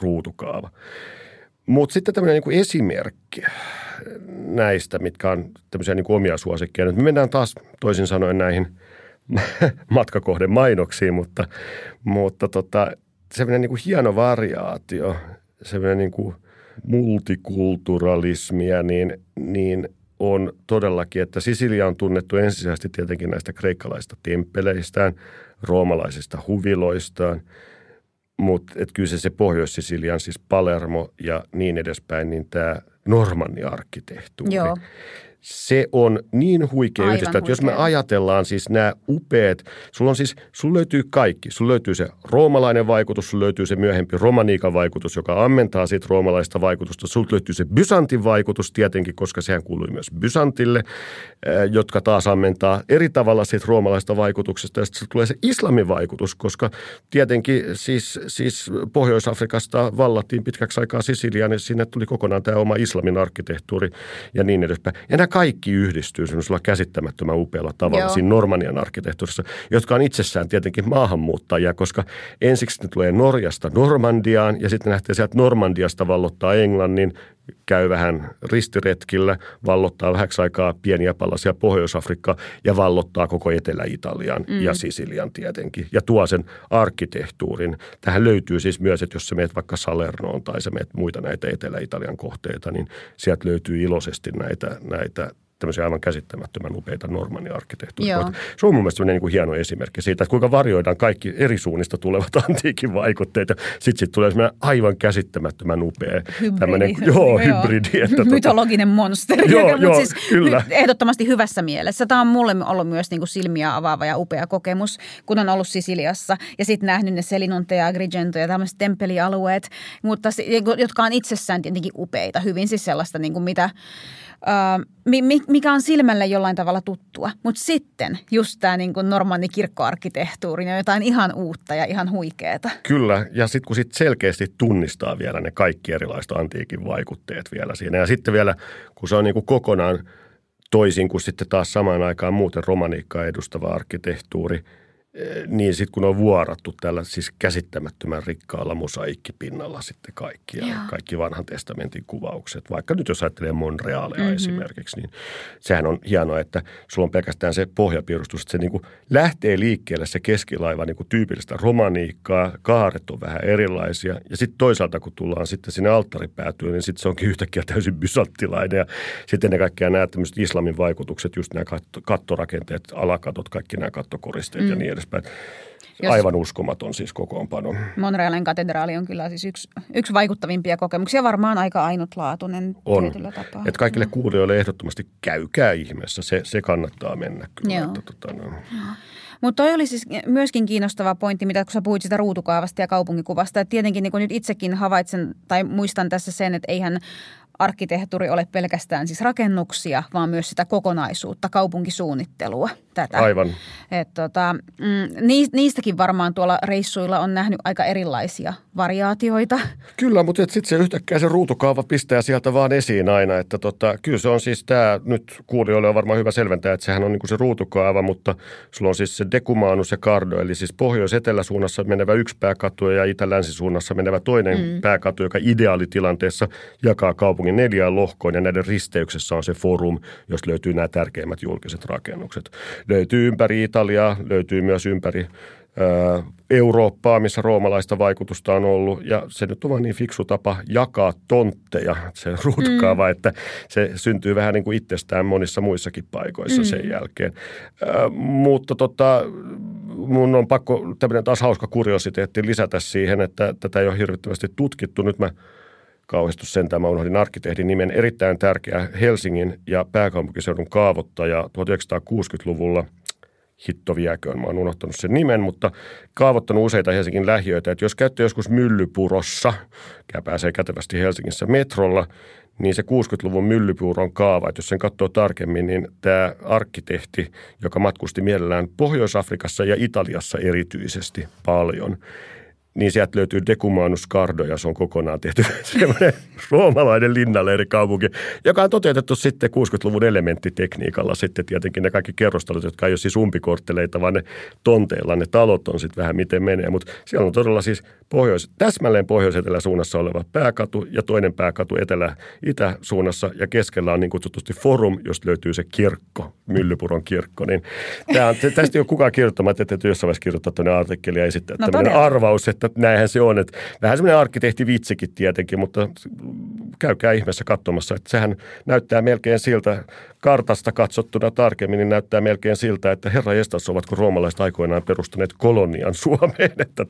ruutukaava. Mutta sitten tämmöinen niinku esimerkki näistä, mitkä on tämmöisiä niinku omia suosikkeja. Nyt me mennään taas toisin sanoen näihin matkakohden mainoksiin, mutta semmoinen niin kuin hieno variaatio, semmoinen niin kuin multikulturalismia, niin on todellakin, että Sisilia on tunnettu ensisijaisesti tietenkin näistä kreikkalaisista temppeleistään, roomalaisista huviloistaan, mutta kyllä se Pohjois-Sisilian, siis Palermo ja niin edespäin, niin tämä normanni-arkkitehtuuri. Joo. Se on niin huikea yhdistää. Jos me ajatellaan siis nämä upeat, sulla löytyy kaikki. Sulla löytyy se roomalainen vaikutus, sulla löytyy se myöhempi romaniikan vaikutus, joka ammentaa siitä roomalaista vaikutusta. Sulla löytyy se Bysantin vaikutus tietenkin, koska sehän kuului myös Bysantille, jotka taas ammentaa eri tavalla siitä roomalaista vaikutuksesta. Ja sitten tulee se islamin vaikutus, koska tietenkin siis Pohjois-Afrikasta vallattiin pitkäksi aikaa Sisiliaan, niin sinne tuli kokonaan tämä oma islamin arkkitehtuuri ja niin edespäin. Ja kaikki yhdistyy semmoisella käsittämättömän upealla tavalla siinä Normannian arkkitehtuurissa, jotka on itsessään tietenkin maahanmuuttajia, koska ensiksi ne tulee Norjasta Normandiaan ja sitten ne lähtee sieltä Normandiasta vallottaa Englannin, käy vähän ristiretkillä, vallottaa vähäksi aikaa pieniä palasia Pohjois-Afrikkaa ja vallottaa koko Etelä-Italian ja Sisilian tietenkin. Ja tuo sen arkkitehtuurin. Tähän löytyy siis myös, että jos sä meet vaikka Salernoon tai sä meet muita näitä Etelä-Italian kohteita, niin sieltä löytyy iloisesti näitä tämmöisiä aivan käsittämättömän upeita normanni-arkkitehtuuria. Se on mun mielestä niin kuin hieno esimerkki siitä, että kuinka varjoidaan kaikki eri suunnista tulevat antiikin vaikutteet. Sitten tulee semmoinen aivan käsittämättömän upea hybridi. Että mytologinen monsteri. Siis kyllä. Ehdottomasti hyvässä mielessä. Tämä on mulle ollut myös niin kuin silmiä avaava ja upea kokemus, kun on ollut Sisiliassa ja sitten nähnyt ne Selinunte ja Agrigento ja tämmöiset temppelialueet, mutta, jotka on itsessään tietenkin upeita. Hyvin siis sellaista, niin kuin mitä... mikä on silmälle jollain tavalla tuttua. Mutta sitten just tämä niinku normanni kirkkoarkkitehtuuri on jotain ihan uutta ja ihan huikeeta. Kyllä, ja sitten kun sit selkeästi tunnistaa vielä ne kaikki erilaiset antiikin vaikutteet vielä siinä. Ja sitten vielä, kun se on niinku kokonaan toisin kuin sitten taas samaan aikaan muuten romaniikkaa edustava arkkitehtuuri, niin sitten kun on vuorattu tällä siis käsittämättömän rikkaalla mosaikkipinnalla sitten kaikki ja kaikki vanhan testamentin kuvaukset. Vaikka nyt jos ajattelee Monrealea esimerkiksi, niin sehän on hienoa, että sulla on pelkästään se pohjapiirustus, että se niin kuin lähtee liikkeelle se keskilaiva niin kuin tyypillistä romaniikkaa, kaaret on vähän erilaisia ja sitten toisaalta kun tullaan sitten sinne alttaripäätyyn, niin sitten se onkin yhtäkkiä täysin bysanttilainen ja sitten ne kaikkia nämä tämmöiset islamin vaikutukset, just nämä kattorakenteet, alakatot, kaikki nämä kattokoristeet ja niin edespäin. Aivan uskomaton siis kokoonpano. Monrealen katedraali on kyllä siis yksi vaikuttavimpia kokemuksia, varmaan aika ainutlaatuinen tietyllä tapaa. Et kaikille kuulijoille ehdottomasti käykää ihmeessä, se kannattaa mennä kyllä. Mutta toi oli siis myöskin kiinnostava pointti, mitä kun sä puhuit sitä ruutukaavasta ja kaupunkikuvasta. Et tietenkin niin kun nyt itsekin havaitsen tai muistan tässä sen, että eihän arkkitehtuuri ole pelkästään siis rakennuksia, vaan myös sitä kokonaisuutta, kaupunkisuunnittelua. Tätä. Aivan. Niistäkin varmaan tuolla reissuilla on nähnyt aika erilaisia variaatioita. Kyllä, mutta sitten se yhtäkkiä se ruutukaava pistää sieltä vaan esiin aina. Että kyllä se on siis tämä, nyt kuulijoille on varmaan hyvä selventää, että sehän on niin kuin se ruutukaava, mutta sulla on siis se Decumanus ja Cardo, eli siis pohjois-eteläsuunnassa menevä yksi pääkatu ja itä-länsisuunnassa menevä toinen pääkatu, joka ideaalitilanteessa jakaa kaupungin 4 lohkoon ja näiden risteyksessä on se forum, jos löytyy nämä tärkeimmät julkiset rakennukset. Löytyy ympäri Italiaa, löytyy myös ympäri Eurooppaa, missä roomalaista vaikutusta on ollut, ja se nyt on vaan niin fiksu tapa jakaa tontteja, se ruutukaava, että se syntyy vähän niin kuin itsestään monissa muissakin paikoissa sen jälkeen. Mutta mun on pakko tämmöinen taas hauska kuriositeetti lisätä siihen, että tätä ei ole hirvittävästi tutkittu. Nyt mä kauhistus sentään, mä unohdin arkkitehdin nimen, erittäin tärkeä Helsingin ja pääkaupunkiseudun kaavoittaja 1960-luvulla. Hitto vieköön, mä oon unohtanut sen nimen, mutta kaavoittanut useita Helsingin lähiöitä. Että jos käytte joskus Myllypurossa, mikä pääsee kätevästi Helsingissä metrolla, niin se 60-luvun Myllypuron kaava, että jos sen katsoo tarkemmin, niin tämä arkkitehti, joka matkusti mielellään Pohjois-Afrikassa ja Italiassa erityisesti paljon, niin sieltä löytyy Decumanus Cardo, ja se on kokonaan tehty semmoinen suomalainen linnanleirikaupunki, joka on toteutettu sitten 60-luvun elementtitekniikalla. Sitten tietenkin ne kaikki kerrostalot, jotka ei ole siis umpikortteleita, vaan ne tonteilla, ne talot on sitten vähän miten menee. Mutta siellä on todella siis täsmälleen pohjois-eteläsuunnassa oleva pääkatu ja toinen pääkatu etelä-itäsuunnassa, ja keskellä on niin kutsutusti forum, josta löytyy se kirkko, Myllypuron kirkko. Niin tästä ei ole kukaan kirjoittamatta, että jossain vaiheessa kirjoittaa tuonne artikkeli ja esittää tämmöinen arvaus, että näinhän se on. Että vähän semmoinen arkkitehtivitsikin tietenkin, mutta käykää ihmeessä katsomassa, että sehän näyttää melkein siltä, kartasta katsottuna tarkemmin, niin näyttää melkein siltä, että herranjestas, ovatko roomalaiset aikoinaan perustaneet kolonian Suomeen, että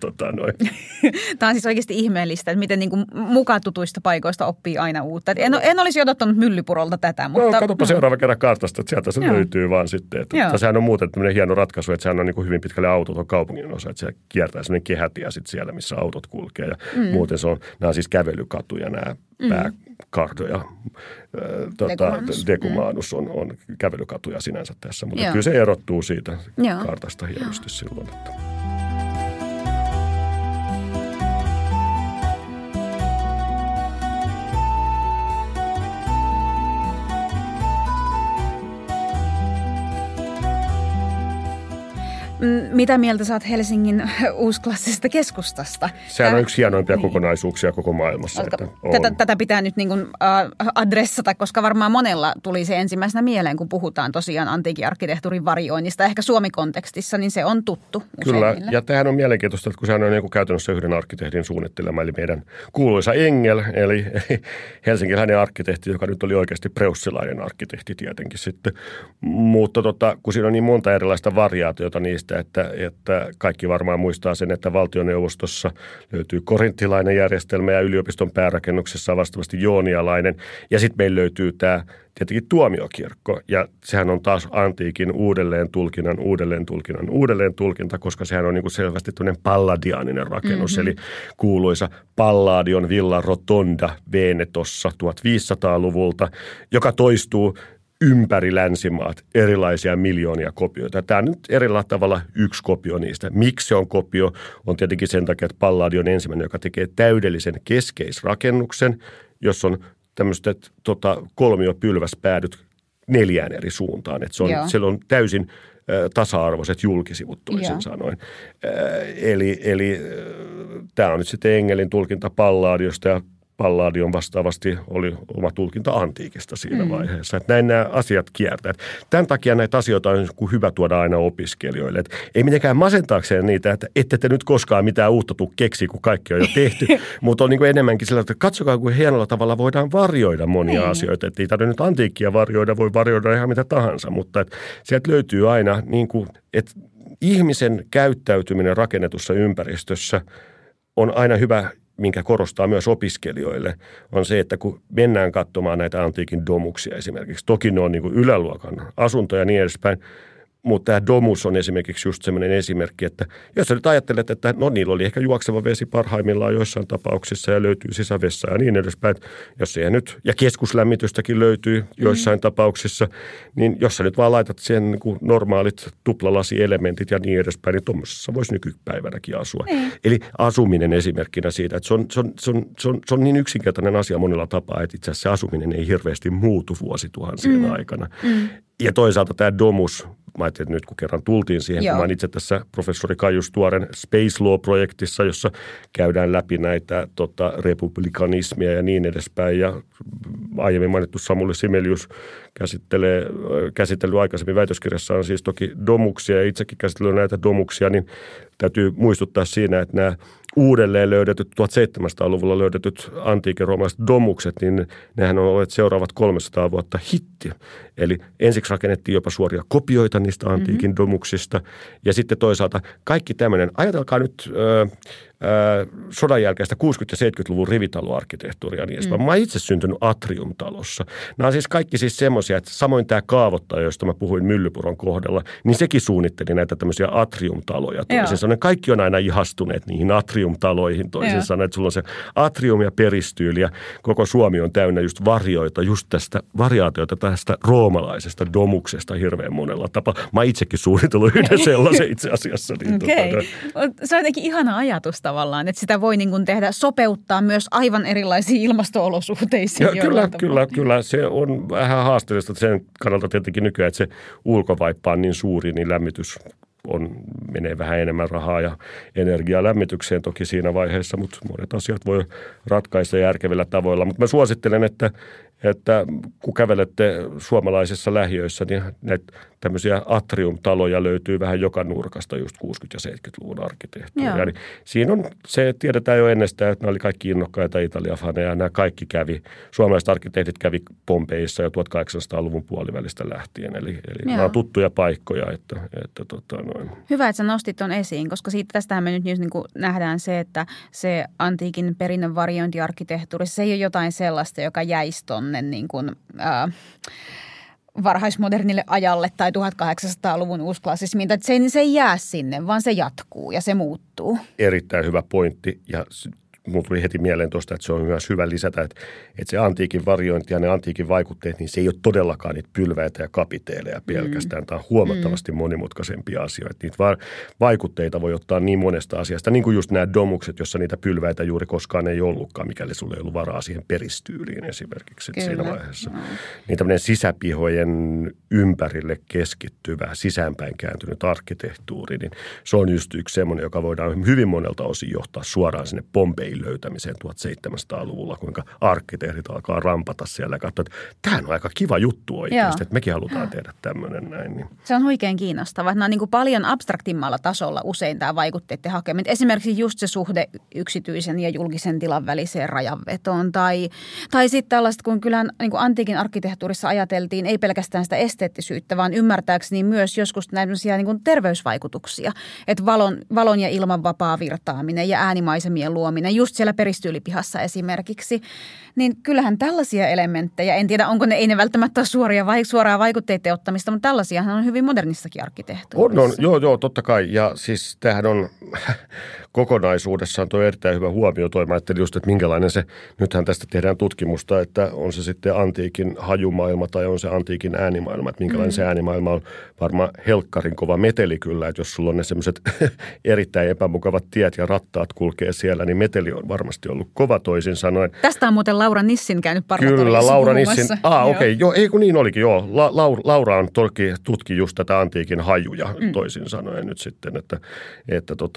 Tämä on siis oikeasti ihmeellistä, että miten niin kuin mukaan tutuista paikoista oppii aina uutta. En olisi odottanut Myllypurolta tätä, mutta... No, katsoppa seuraava kerran kartasta, että sieltä se löytyy vaan sitten. Että sehän on muuten tämmöinen hieno ratkaisu, että sehän on niin kuin hyvin pitkälle autoton kaupungin osa, että se kiertää semmoinen kehätiä sitten siellä, missä autot kulkee ja muuten se on, nämä on siis kävelykatuja nämä pääkardoja. Decumanus on kävelykatuja sinänsä tässä, mutta kyllä se erottuu siitä kartasta hienosti silloin. Että. Mitä mieltä sä oot Helsingin uusklassisesta keskustasta? Sehän on yksi hienoimpia kokonaisuuksia koko maailmassa. Tätä pitää nyt niin kuin adressata, koska varmaan monella tuli se ensimmäisenä mieleen, kun puhutaan tosiaan antiikin arkkitehtuurin varioinnista. Ehkä Suomi-kontekstissa, niin se on tuttu useimmille. Kyllä, ja tämähän on mielenkiintoista, että kun sehän on niin kuin käytännössä yhden arkkitehdin suunnittelema, eli meidän kuuluisa Engel, eli helsinkiläinen arkkitehti, joka nyt oli oikeasti preussilainen arkkitehti tietenkin sitten. Mutta kun siinä on niin monta erilaista variaatiota niistä, että kaikki varmaan muistaa sen, että valtioneuvostossa löytyy korinttilainen järjestelmä ja yliopiston päärakennuksessa vastaavasti joonialainen. Ja sitten meillä löytyy tämä tietenkin tuomiokirkko, ja sehän on taas antiikin uudelleen tulkinta, koska sehän on niin kuin selvästi tämmöinen palladiaaninen rakennus, eli kuuluisa Palladion Villa Rotonda Venetossa 1500-luvulta, joka toistuu ympäri länsimaat erilaisia miljoonia kopioita. Tämä on nyt erillä tavalla yksi kopio niistä. Miksi se on kopio? On tietenkin sen takia, että Palladio on ensimmäinen, joka tekee täydellisen keskeisrakennuksen, jos on tämmöiset kolmiopylväspäädyt 4 eri suuntaan. Että siellä on täysin tasa-arvoiset julkisivut toisin sanoen. Eli tämä on nyt sitten Engelin tulkinta Palladiosta, ja Palladion vastaavasti oli oma tulkinta antiikista siinä vaiheessa. Että näin nämä asiat kiertävät. Tämän takia näitä asioita on hyvä tuoda aina opiskelijoille. Et ei mitenkään masentaakseen niitä, että ette te nyt koskaan mitään uutta tuu keksiä, kun kaikki on jo tehty. Mutta on niin kuin enemmänkin sillä, että katsokaa, kuin hienolla tavalla voidaan varjoida monia asioita. Että ei tarvitse nyt antiikkia varjoida, voi varjoida ihan mitä tahansa. Mutta sieltä löytyy aina, niin kuin, että ihmisen käyttäytyminen rakennetussa ympäristössä on aina hyvä, minkä korostaa myös opiskelijoille, on se, että kun mennään katsomaan näitä antiikin domuksia esimerkiksi, toki ne on niin kuin yläluokan asuntoja ja niin edespäin, Mutta tämä domus on esimerkiksi just semmoinen esimerkki, että jos sä nyt ajattelet, että no niillä oli ehkä juokseva vesi parhaimmillaan joissain tapauksissa ja löytyy sisävessaa ja niin edespäin. Jos siihen nyt, ja keskuslämmitystäkin löytyy joissain tapauksissa, niin jos sä nyt vaan laitat siihen niin kuin normaalit tuplalasielementit ja niin edespäin, niin tuommoisessa voisi nykypäivänäkin asua. Mm. Eli asuminen esimerkkinä siitä, että se on niin yksinkertainen asia monella tapaa, että itse asiassa se asuminen ei hirveästi muutu vuosituhansien aikana. Mm. Ja toisaalta tämä domus, mä ajattelin, että nyt kun kerran tultiin siihen, kun mä olen itse tässä professori Kaius Tuoren Space Law-projektissa, jossa käydään läpi näitä republikanismia ja niin edespäin. Ja aiemmin mainittu Samuli Sibelius käsitellyt aikaisemmin väitöskirjassaan siis toki domuksia ja itsekin käsitellyt näitä domuksia, niin täytyy muistuttaa siinä, että nämä uudelleen löydetyt 1700-luvulla löydetyt antiikin roomalaiset domukset, niin nehän on olleet seuraavat 300 vuotta hitti. Eli ensiksi rakennettiin jopa suoria kopioita niistä antiikin domuksista ja sitten toisaalta kaikki tämmöinen, ajatelkaa nyt sodan jälkeistä 60- ja 70-luvun rivitaloarkkitehtuuria niin edespäin. Mä oon itse syntynyt Atrium-talossa. Nämä on siis kaikki siis semmoisia, että samoin tämä kaavoittaja, josta mä puhuin Myllypuron kohdalla, niin sekin suunnitteli näitä tämmöisiä Atrium-taloja. Toisin sanoen kaikki on aina ihastuneet niihin Atrium-taloihin toisin sanoen, että sulla on se Atrium ja peristyyli ja koko Suomi on täynnä just varjoita, just tästä variaatioita tästä roomalaisesta domuksesta hirveän monella tapaa. Mä itsekin suunnitellut yhden sellaisen itse asiassa. Niin se on jotenkin ihana ajatus tavallaan, että sitä voi niin kuin tehdä, sopeuttaa myös aivan erilaisiin ilmasto-olosuhteisiin. Ja, kyllä. Se on vähän haasteellista sen kannalta tietenkin nykyään, että se ulkovaippa on niin suuri, niin lämmitys menee vähän enemmän rahaa ja energiaa lämmitykseen toki siinä vaiheessa, mutta monet asiat voi ratkaista järkevillä tavoilla. Mutta mä suosittelen, että kun kävelette suomalaisissa lähiöissä, niin näitä tämmöisiä atrium-taloja löytyy vähän joka nurkasta just 60- ja 70-luvun arkkitehtuuria. Niin siinä on se, tiedetään jo ennestään, että nämä oli kaikki innokkaita Italia-faneja. Nämä kaikki kävi, suomalaiset arkkitehdit kävi Pompeissa jo 1800-luvun puolivälistä lähtien. Eli nämä on tuttuja paikkoja. Että hyvä, että sä nostit ton esiin, koska siitä tästähän me nyt niin kuin nähdään se, että se antiikin perinnön variointiarkkitehtuuri, se ei ole jotain sellaista, joka jäisi tonne niin kuin varhaismodernille ajalle tai 1800-luvun uusklassismiin. Se ei jää sinne, vaan se jatkuu ja se muuttuu. Erittäin hyvä pointti ja minulle tuli heti mieleen tuosta, että se on myös hyvä lisätä, että se antiikin varjointi ja ne antiikin vaikutteet, niin se ei ole todellakaan niitä pylväitä ja kapiteeleja pelkästään. Tämä on huomattavasti monimutkaisempia asioita. Niitä vaikutteita voi ottaa niin monesta asiasta, niin kuin just nämä domukset, jossa niitä pylväitä juuri koskaan ei ollutkaan, mikäli sulla ei ollut varaa siihen peristyyliin esimerkiksi siinä vaiheessa. Niin tämmöinen sisäpihojen ympärille keskittyvä, sisäänpäin kääntynyt arkkitehtuuri, niin se on just yksi semmoinen, joka voidaan hyvin monelta osin johtaa suoraan sinne Pompeille löytämiseen 1700-luvulla, kuinka arkkitehdit alkaa rampata siellä ja katsoa, että tämähän on aika kiva juttu oikeasti, että mekin halutaan tehdä tämmöinen näin. Niin. Se on huikein kiinnostavaa. Nämä on niin kuin paljon abstraktimmalla tasolla usein tämä vaikutteiden hakeminen. Esimerkiksi just se suhde yksityisen ja julkisen tilan väliseen rajanvetoon tai sitten tällaista, kun kyllähän niin kuin antiikin arkkitehtuurissa ajateltiin ei pelkästään sitä esteettisyyttä, vaan ymmärtääkseni myös joskus näitä niin kuin terveysvaikutuksia, että valon ja ilman vapaa virtaaminen ja äänimaisemien luominen just siellä peristyylipihassa esimerkiksi, niin kyllähän tällaisia elementtejä, en tiedä onko ne, ei ne välttämättä ole suoraa vaikutteiden ottamista, mutta tällaisiahan on hyvin modernissakin arkkitehtuurissa. Joo, totta kai. Ja siis tämähän on kokonaisuudessaan tuo erittäin hyvä huomio toi. Mä ajattelin just, että minkälainen se, nythän tästä tehdään tutkimusta, että on se sitten antiikin hajumaailma tai on se antiikin äänimaailma, että minkälainen se äänimaailma on. Varmaan helkkarin kova meteli kyllä, että jos sulla on ne semmoiset erittäin epämukavat tiet ja rattaat kulkee siellä, niin meteli on varmasti ollut kova toisin sanoen. Tästä on muuten Laura Nissin käynyt parhatorissa. Kyllä, Laura Nissin. Ei kun niin olikin, joo. Laura on toki tutki just tätä antiikin hajuja toisin sanoen nyt sitten, että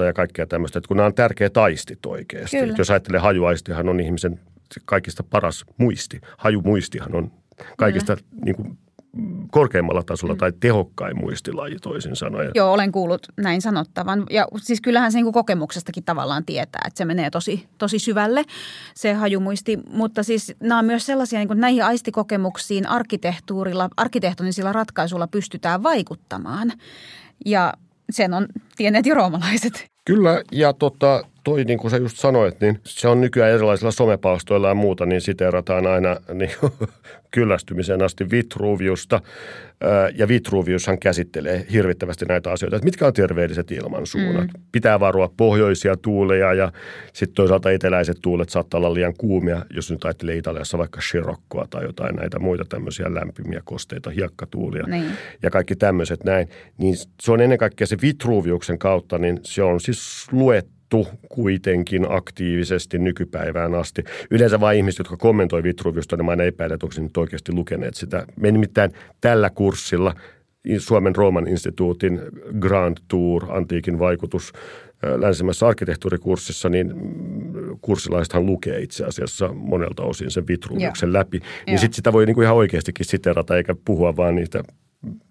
ja kaikkea tämmöistä, että kun nämä on tärkeät aistit oikeasti. Jos ajattelee hajuaistihan on ihmisen kaikista paras muisti. Hajumuistihan on kaikista niin kuin korkeimmalla tasolla tai tehokkain muistilaji toisin sanoen. Joo, olen kuullut näin sanottavan. Ja siis kyllähän sen kokemuksestakin tavallaan tietää, että se menee tosi, tosi syvälle se hajumuisti. Mutta siis nämä on myös sellaisia, niin kuin näihin aistikokemuksiin arkkitehtonisilla ratkaisuilla pystytään vaikuttamaan. Ja sen on tienneet jo roomalaiset. Kyllä, ja toi, niin kuin sä just sanoit, niin se on nykyään erilaisilla somepalstoilla ja muuta, niin siteerataan aina niin kyllästymiseen asti Vitruviusta. Ja Vitruviushan käsittelee hirvittävästi näitä asioita, että mitkä on terveelliset ilmansuunnat. Mm. Pitää varoa pohjoisia tuuleja ja sitten toisaalta eteläiset tuulet saattaa olla liian kuumia, jos nyt ajattelee Italiassa vaikka Sciroccoa tai jotain näitä muita tämmöisiä lämpimiä kosteita, hiekkatuulia ja kaikki tämmöiset näin. Niin se on ennen kaikkea se Vitruviuksen kautta, niin se on siis luettu kuitenkin aktiivisesti nykypäivään asti. Yleensä vain ihmiset, jotka kommentoi Vitruviusta, niin mä aina epäilen, että onko nyt oikeasti lukeneet sitä. Me nimittäin tällä kurssilla Suomen Rooman instituutin Grand Tour, antiikin vaikutus länsimässä arkkitehtuurikurssissa, niin kurssilaisethan lukee itse asiassa monelta osin sen Vitruviuksen läpi. Niin sitten sitä voi niinku ihan oikeastikin siterata eikä puhua vaan niitä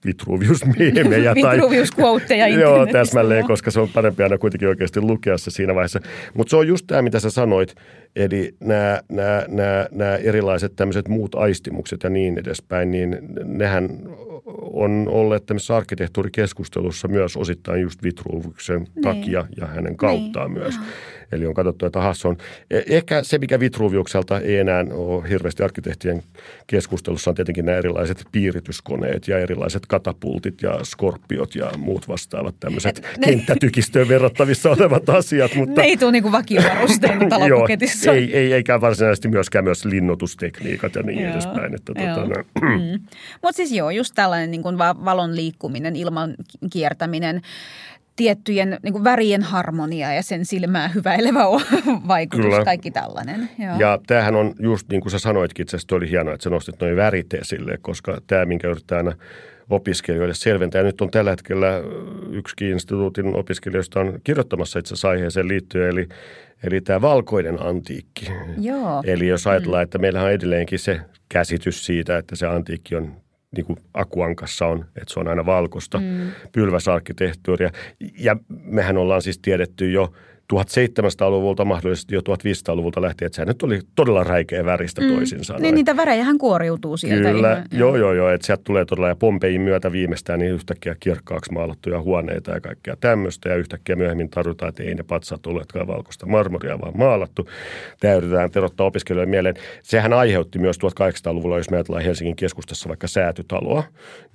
Vitruvius-meemejä tai Vitruvius-quoteja joo, täsmälleen, koska se on parempi aina kuitenkin oikeasti lukea se siinä vaiheessa. Mutta se on just tämä, mitä sä sanoit, eli nämä erilaiset tämmöiset muut aistimukset ja niin edespäin, niin nehän on olleet tämmöisessä arkkitehtuurikeskustelussa myös osittain just Vitruviuksen takia ja hänen kauttaan myös. Eli on katsottu, että aha, se on ehkä se, mikä Vitruviukselta ei enää ole hirveästi arkkitehtien keskustelussa, on tietenkin nämä erilaiset piirityskoneet ja erilaiset katapultit ja skorpiot ja muut vastaavat tämmöiset kenttätykistöön verrattavissa olevat asiat. Mutta ne ei tule niin kuin vakiovarusteina talopuketissa. Eikä varsinaisesti myöskään myös linnoitustekniikat ja niin edespäin. Mutta siis joo, just tällainen niin kuin valon liikkuminen, ilman kiertäminen, tiettyjen niin kuin värien harmonia ja sen silmää hyväilevä vaikutus, kaikki tällainen. Joo. Ja tämähän on just niin kuin sä sanoitkin, itse asiassa oli hienoa, että sä nostit noin värit esille, koska tämä, minkä yrittää aina opiskelijoille selventää. Ja nyt on tällä hetkellä yksikin instituutin opiskelijoista on kirjoittamassa itse asiassa aiheeseen liittyen, eli tämä valkoinen antiikki. Joo. Eli jos ajatellaan, että meillähän on edelleenkin se käsitys siitä, että se antiikki on niin kuin akuankassa on, että se on aina valkoista pylväsarkkitehtuuria. Ja mehän ollaan siis tiedetty jo 1700-luvulta, mahdollisesti jo 1500-luvulta lähtien, että sehän nyt oli todella räikeä väristä toisin sanoen. Niin niitä värejähän kuoriutuu sieltä. Kyllä, joo, että sieltä tulee todella, ja Pompein myötä viimeistään niin yhtäkkiä kirkkaaksi maalattuja huoneita ja kaikkea tämmöistä, ja yhtäkkiä myöhemmin tarvitaan, että ei ne patsaat olleetkaan valkoista marmoria, vaan maalattu. Tämä yritetään terottaa opiskelijoiden mieleen. Sehän aiheutti myös 1800-luvulla, jos me ajatellaan Helsingin keskustassa vaikka Säätytaloa,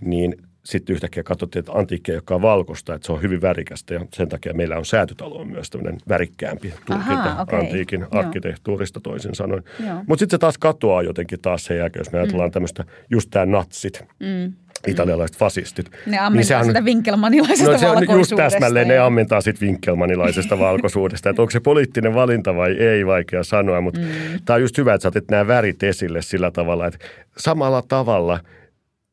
niin sitten yhtäkkiä katsottiin, että antiikki ei olekaan valkoista, että se on hyvin värikästä ja sen takia meillä on Säätytalo myös tämmöinen värikkäämpi tulkinta antiikin arkkitehtuurista toisin sanoen. Mutta sitten se taas katoaa jotenkin taas sen jälkeen, jos me ajatellaan tämmöistä just tämä natsit. Italialaiset fasistit. Ne ammentaa niin sitä winkelmanilaisesta valkoisuudesta. No se just täsmälleen, ne ammentaa sitten winkelmanilaisesta valkoisuudesta. Että onko se poliittinen valinta vai ei, vaikea sanoa. Mutta tämä on just hyvä, että sä otit nämä värit esille sillä tavalla, että samalla tavalla –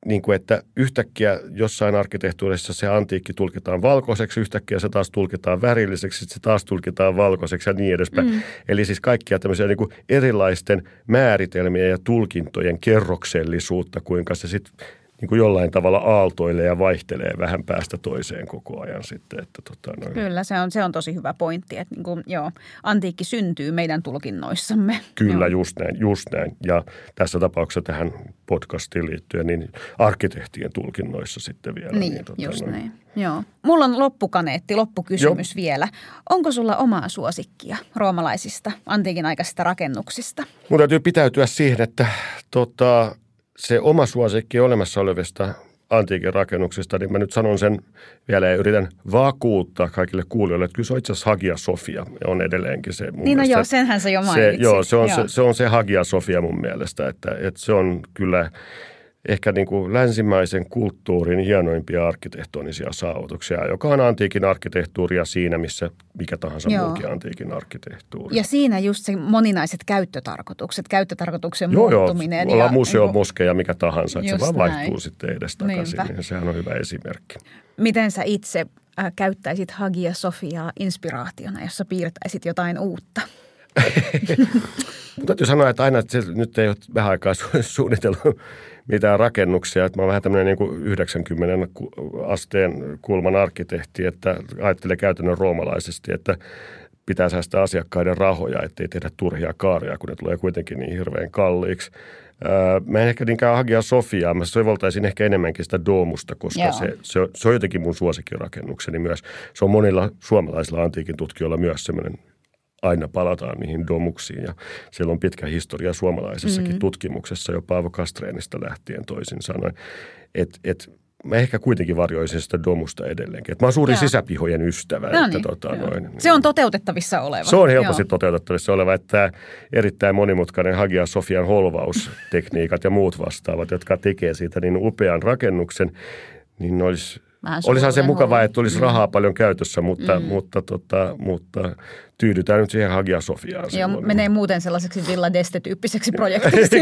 niin kuin että yhtäkkiä jossain arkkitehtuurissa se antiikki tulkitaan valkoiseksi, yhtäkkiä se taas tulkitaan värilliseksi, se taas tulkitaan valkoiseksi ja niin edespäin. Eli siis kaikkia tämmöisiä niin kuin erilaisten määritelmien ja tulkintojen kerroksellisuutta, kuinka se sitten niin kuin jollain tavalla aaltoilee ja vaihtelee vähän päästä toiseen koko ajan sitten. Että Kyllä, se on tosi hyvä pointti, että niin kuin, antiikki syntyy meidän tulkinnoissamme. Kyllä, just näin. Ja tässä tapauksessa tähän podcastiin liittyen, niin arkkitehtien tulkinnoissa sitten vielä. Niin, just näin. Joo. Mulla on loppukysymys vielä. Onko sulla omaa suosikkia roomalaisista antiikin aikaisista rakennuksista? Mun täytyy pitäytyä siihen, että se oma suosikki olemassa olevista antiikin rakennuksista, niin mä nyt sanon sen vielä ja yritän vakuuttaa kaikille kuulijoille, että kyllä se on itse asiassa Hagia Sofia on edelleenkin se. Niin mielestä, senhän se jo mainitsit. Se on se Hagia Sofia mun mielestä, että se on kyllä ehkä niin kuin länsimaisen kulttuurin hienoimpia arkkitehtonisia saavutuksia, joka on antiikin arkkitehtuuria siinä, missä mikä tahansa muukin antiikin arkkitehtuuri. Ja siinä just se moninaiset käyttötarkoituksen muuttuminen. Joo, museo, moskeja, mikä tahansa, että se vaan vaihtuu sitten edestakaisin. Niin sehän on hyvä esimerkki. Miten sä itse käyttäisit Hagia Sofiaa inspiraationa, jossa piirtäisit jotain uutta? Mutta täytyy sanoa, että aina että se nyt ei ole vähän aikaa suunnitellut mitään rakennuksia. Että mä oon vähän tämmöinen niin kuin 90 asteen kulman arkkitehti, että ajattelee käytännön roomalaisesti, että pitää säästää asiakkaiden rahoja, ettei tehdä turhia kaaria, kun ne tulee kuitenkin niin hirveän kalliiksi. Mä en ehkä niinkään Hagia Sofiaa, mä soivoltaisin ehkä enemmänkin sitä Domusta, koska se on jotenkin mun suosikkirakennukseni myös. Se on monilla suomalaisilla antiikin tutkijoilla myös semmoinen aina palataan niihin domuksiin ja siellä on pitkä historia suomalaisessakin tutkimuksessa jo Paavo Kastreenista lähtien toisin sanoen, että mä ehkä kuitenkin varjoisin sitä domusta edelleenkin. Et mä oon suuri sisäpihojen ystävä. No niin, että se on toteutettavissa oleva. Se on helposti toteutettavissa oleva, että tämä erittäin monimutkainen Hagia Sofian holvaustekniikat ja muut vastaavat, jotka tekee siitä niin upean rakennuksen, niin olisihan se mukavaa, että olisi rahaa paljon käytössä, mutta tyydytään nyt siihen Hagia Sofiaan. Joo, menee muuten sellaiseksi Villa d'Este -tyyppiseksi projektiksi.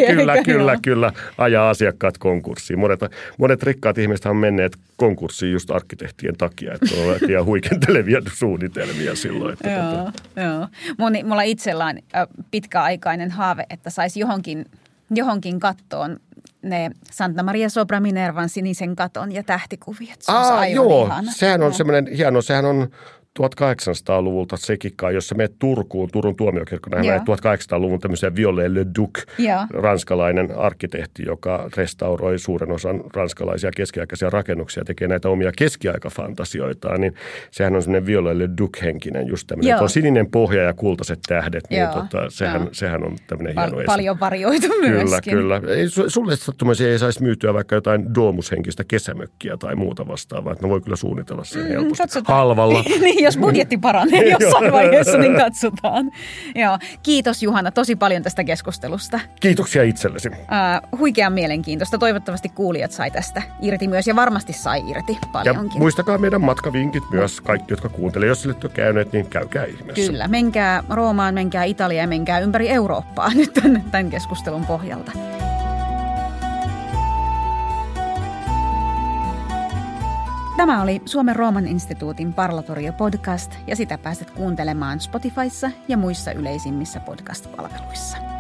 Kyllä. Ajaa asiakkaat konkurssiin. Monet rikkaat ihmiset on menneet konkurssiin just arkkitehtien takia, että on ollut huikentelevia suunnitelmia silloin. Joo. Mulla itsellään pitkäaikainen haave, että saisi johonkin kattoon ne Santa Maria Sopra Minervan sinisen katon ja tähtikuvia. Sehän on semmoinen hieno, sehän on 1800-luvulta sekikkaa, jos sä menet Turkuun, Turun Tuomiokirkkoon, näin 1800-luvun tämmöisen Viollet le Duc, ranskalainen arkkitehti, joka restauroi suuren osan ranskalaisia keskiaikaisia rakennuksia, tekee näitä omia keskiaikafantasioitaan, niin sehän on semmoinen Viollet le Duc-henkinen just tämmöinen. Tuo sininen pohja ja kultaiset tähdet, niin sehän on tämmöinen hieno esine. Paljon varjoitu myöskin. Kyllä. Sulle sattumaisin ei saisi myytyä vaikka jotain doomushenkistä kesämökkiä tai muuta vastaavaa, että ne voi kyllä suunnitella sen helposti. Halvalla. Jos budjetti paranee jossain vaiheessa, niin katsotaan. Joo. Kiitos Juhana tosi paljon tästä keskustelusta. Kiitoksia itsellesi. Huikean mielenkiintoista. Toivottavasti kuulijat sai tästä irti myös ja varmasti sai irti paljonkin. Ja muistakaa meidän matkavinkit myös. Kaikki, jotka kuuntelee, jos sille ole käyneet, niin käykää ihmeessä. Kyllä. Menkää Roomaan, menkää Italiaan ja menkää ympäri Eurooppaa nyt tämän keskustelun pohjalta. Tämä oli Suomen Rooman instituutin Parlatorio-podcast ja sitä pääset kuuntelemaan Spotifyssa ja muissa yleisimmissä podcast-palveluissa.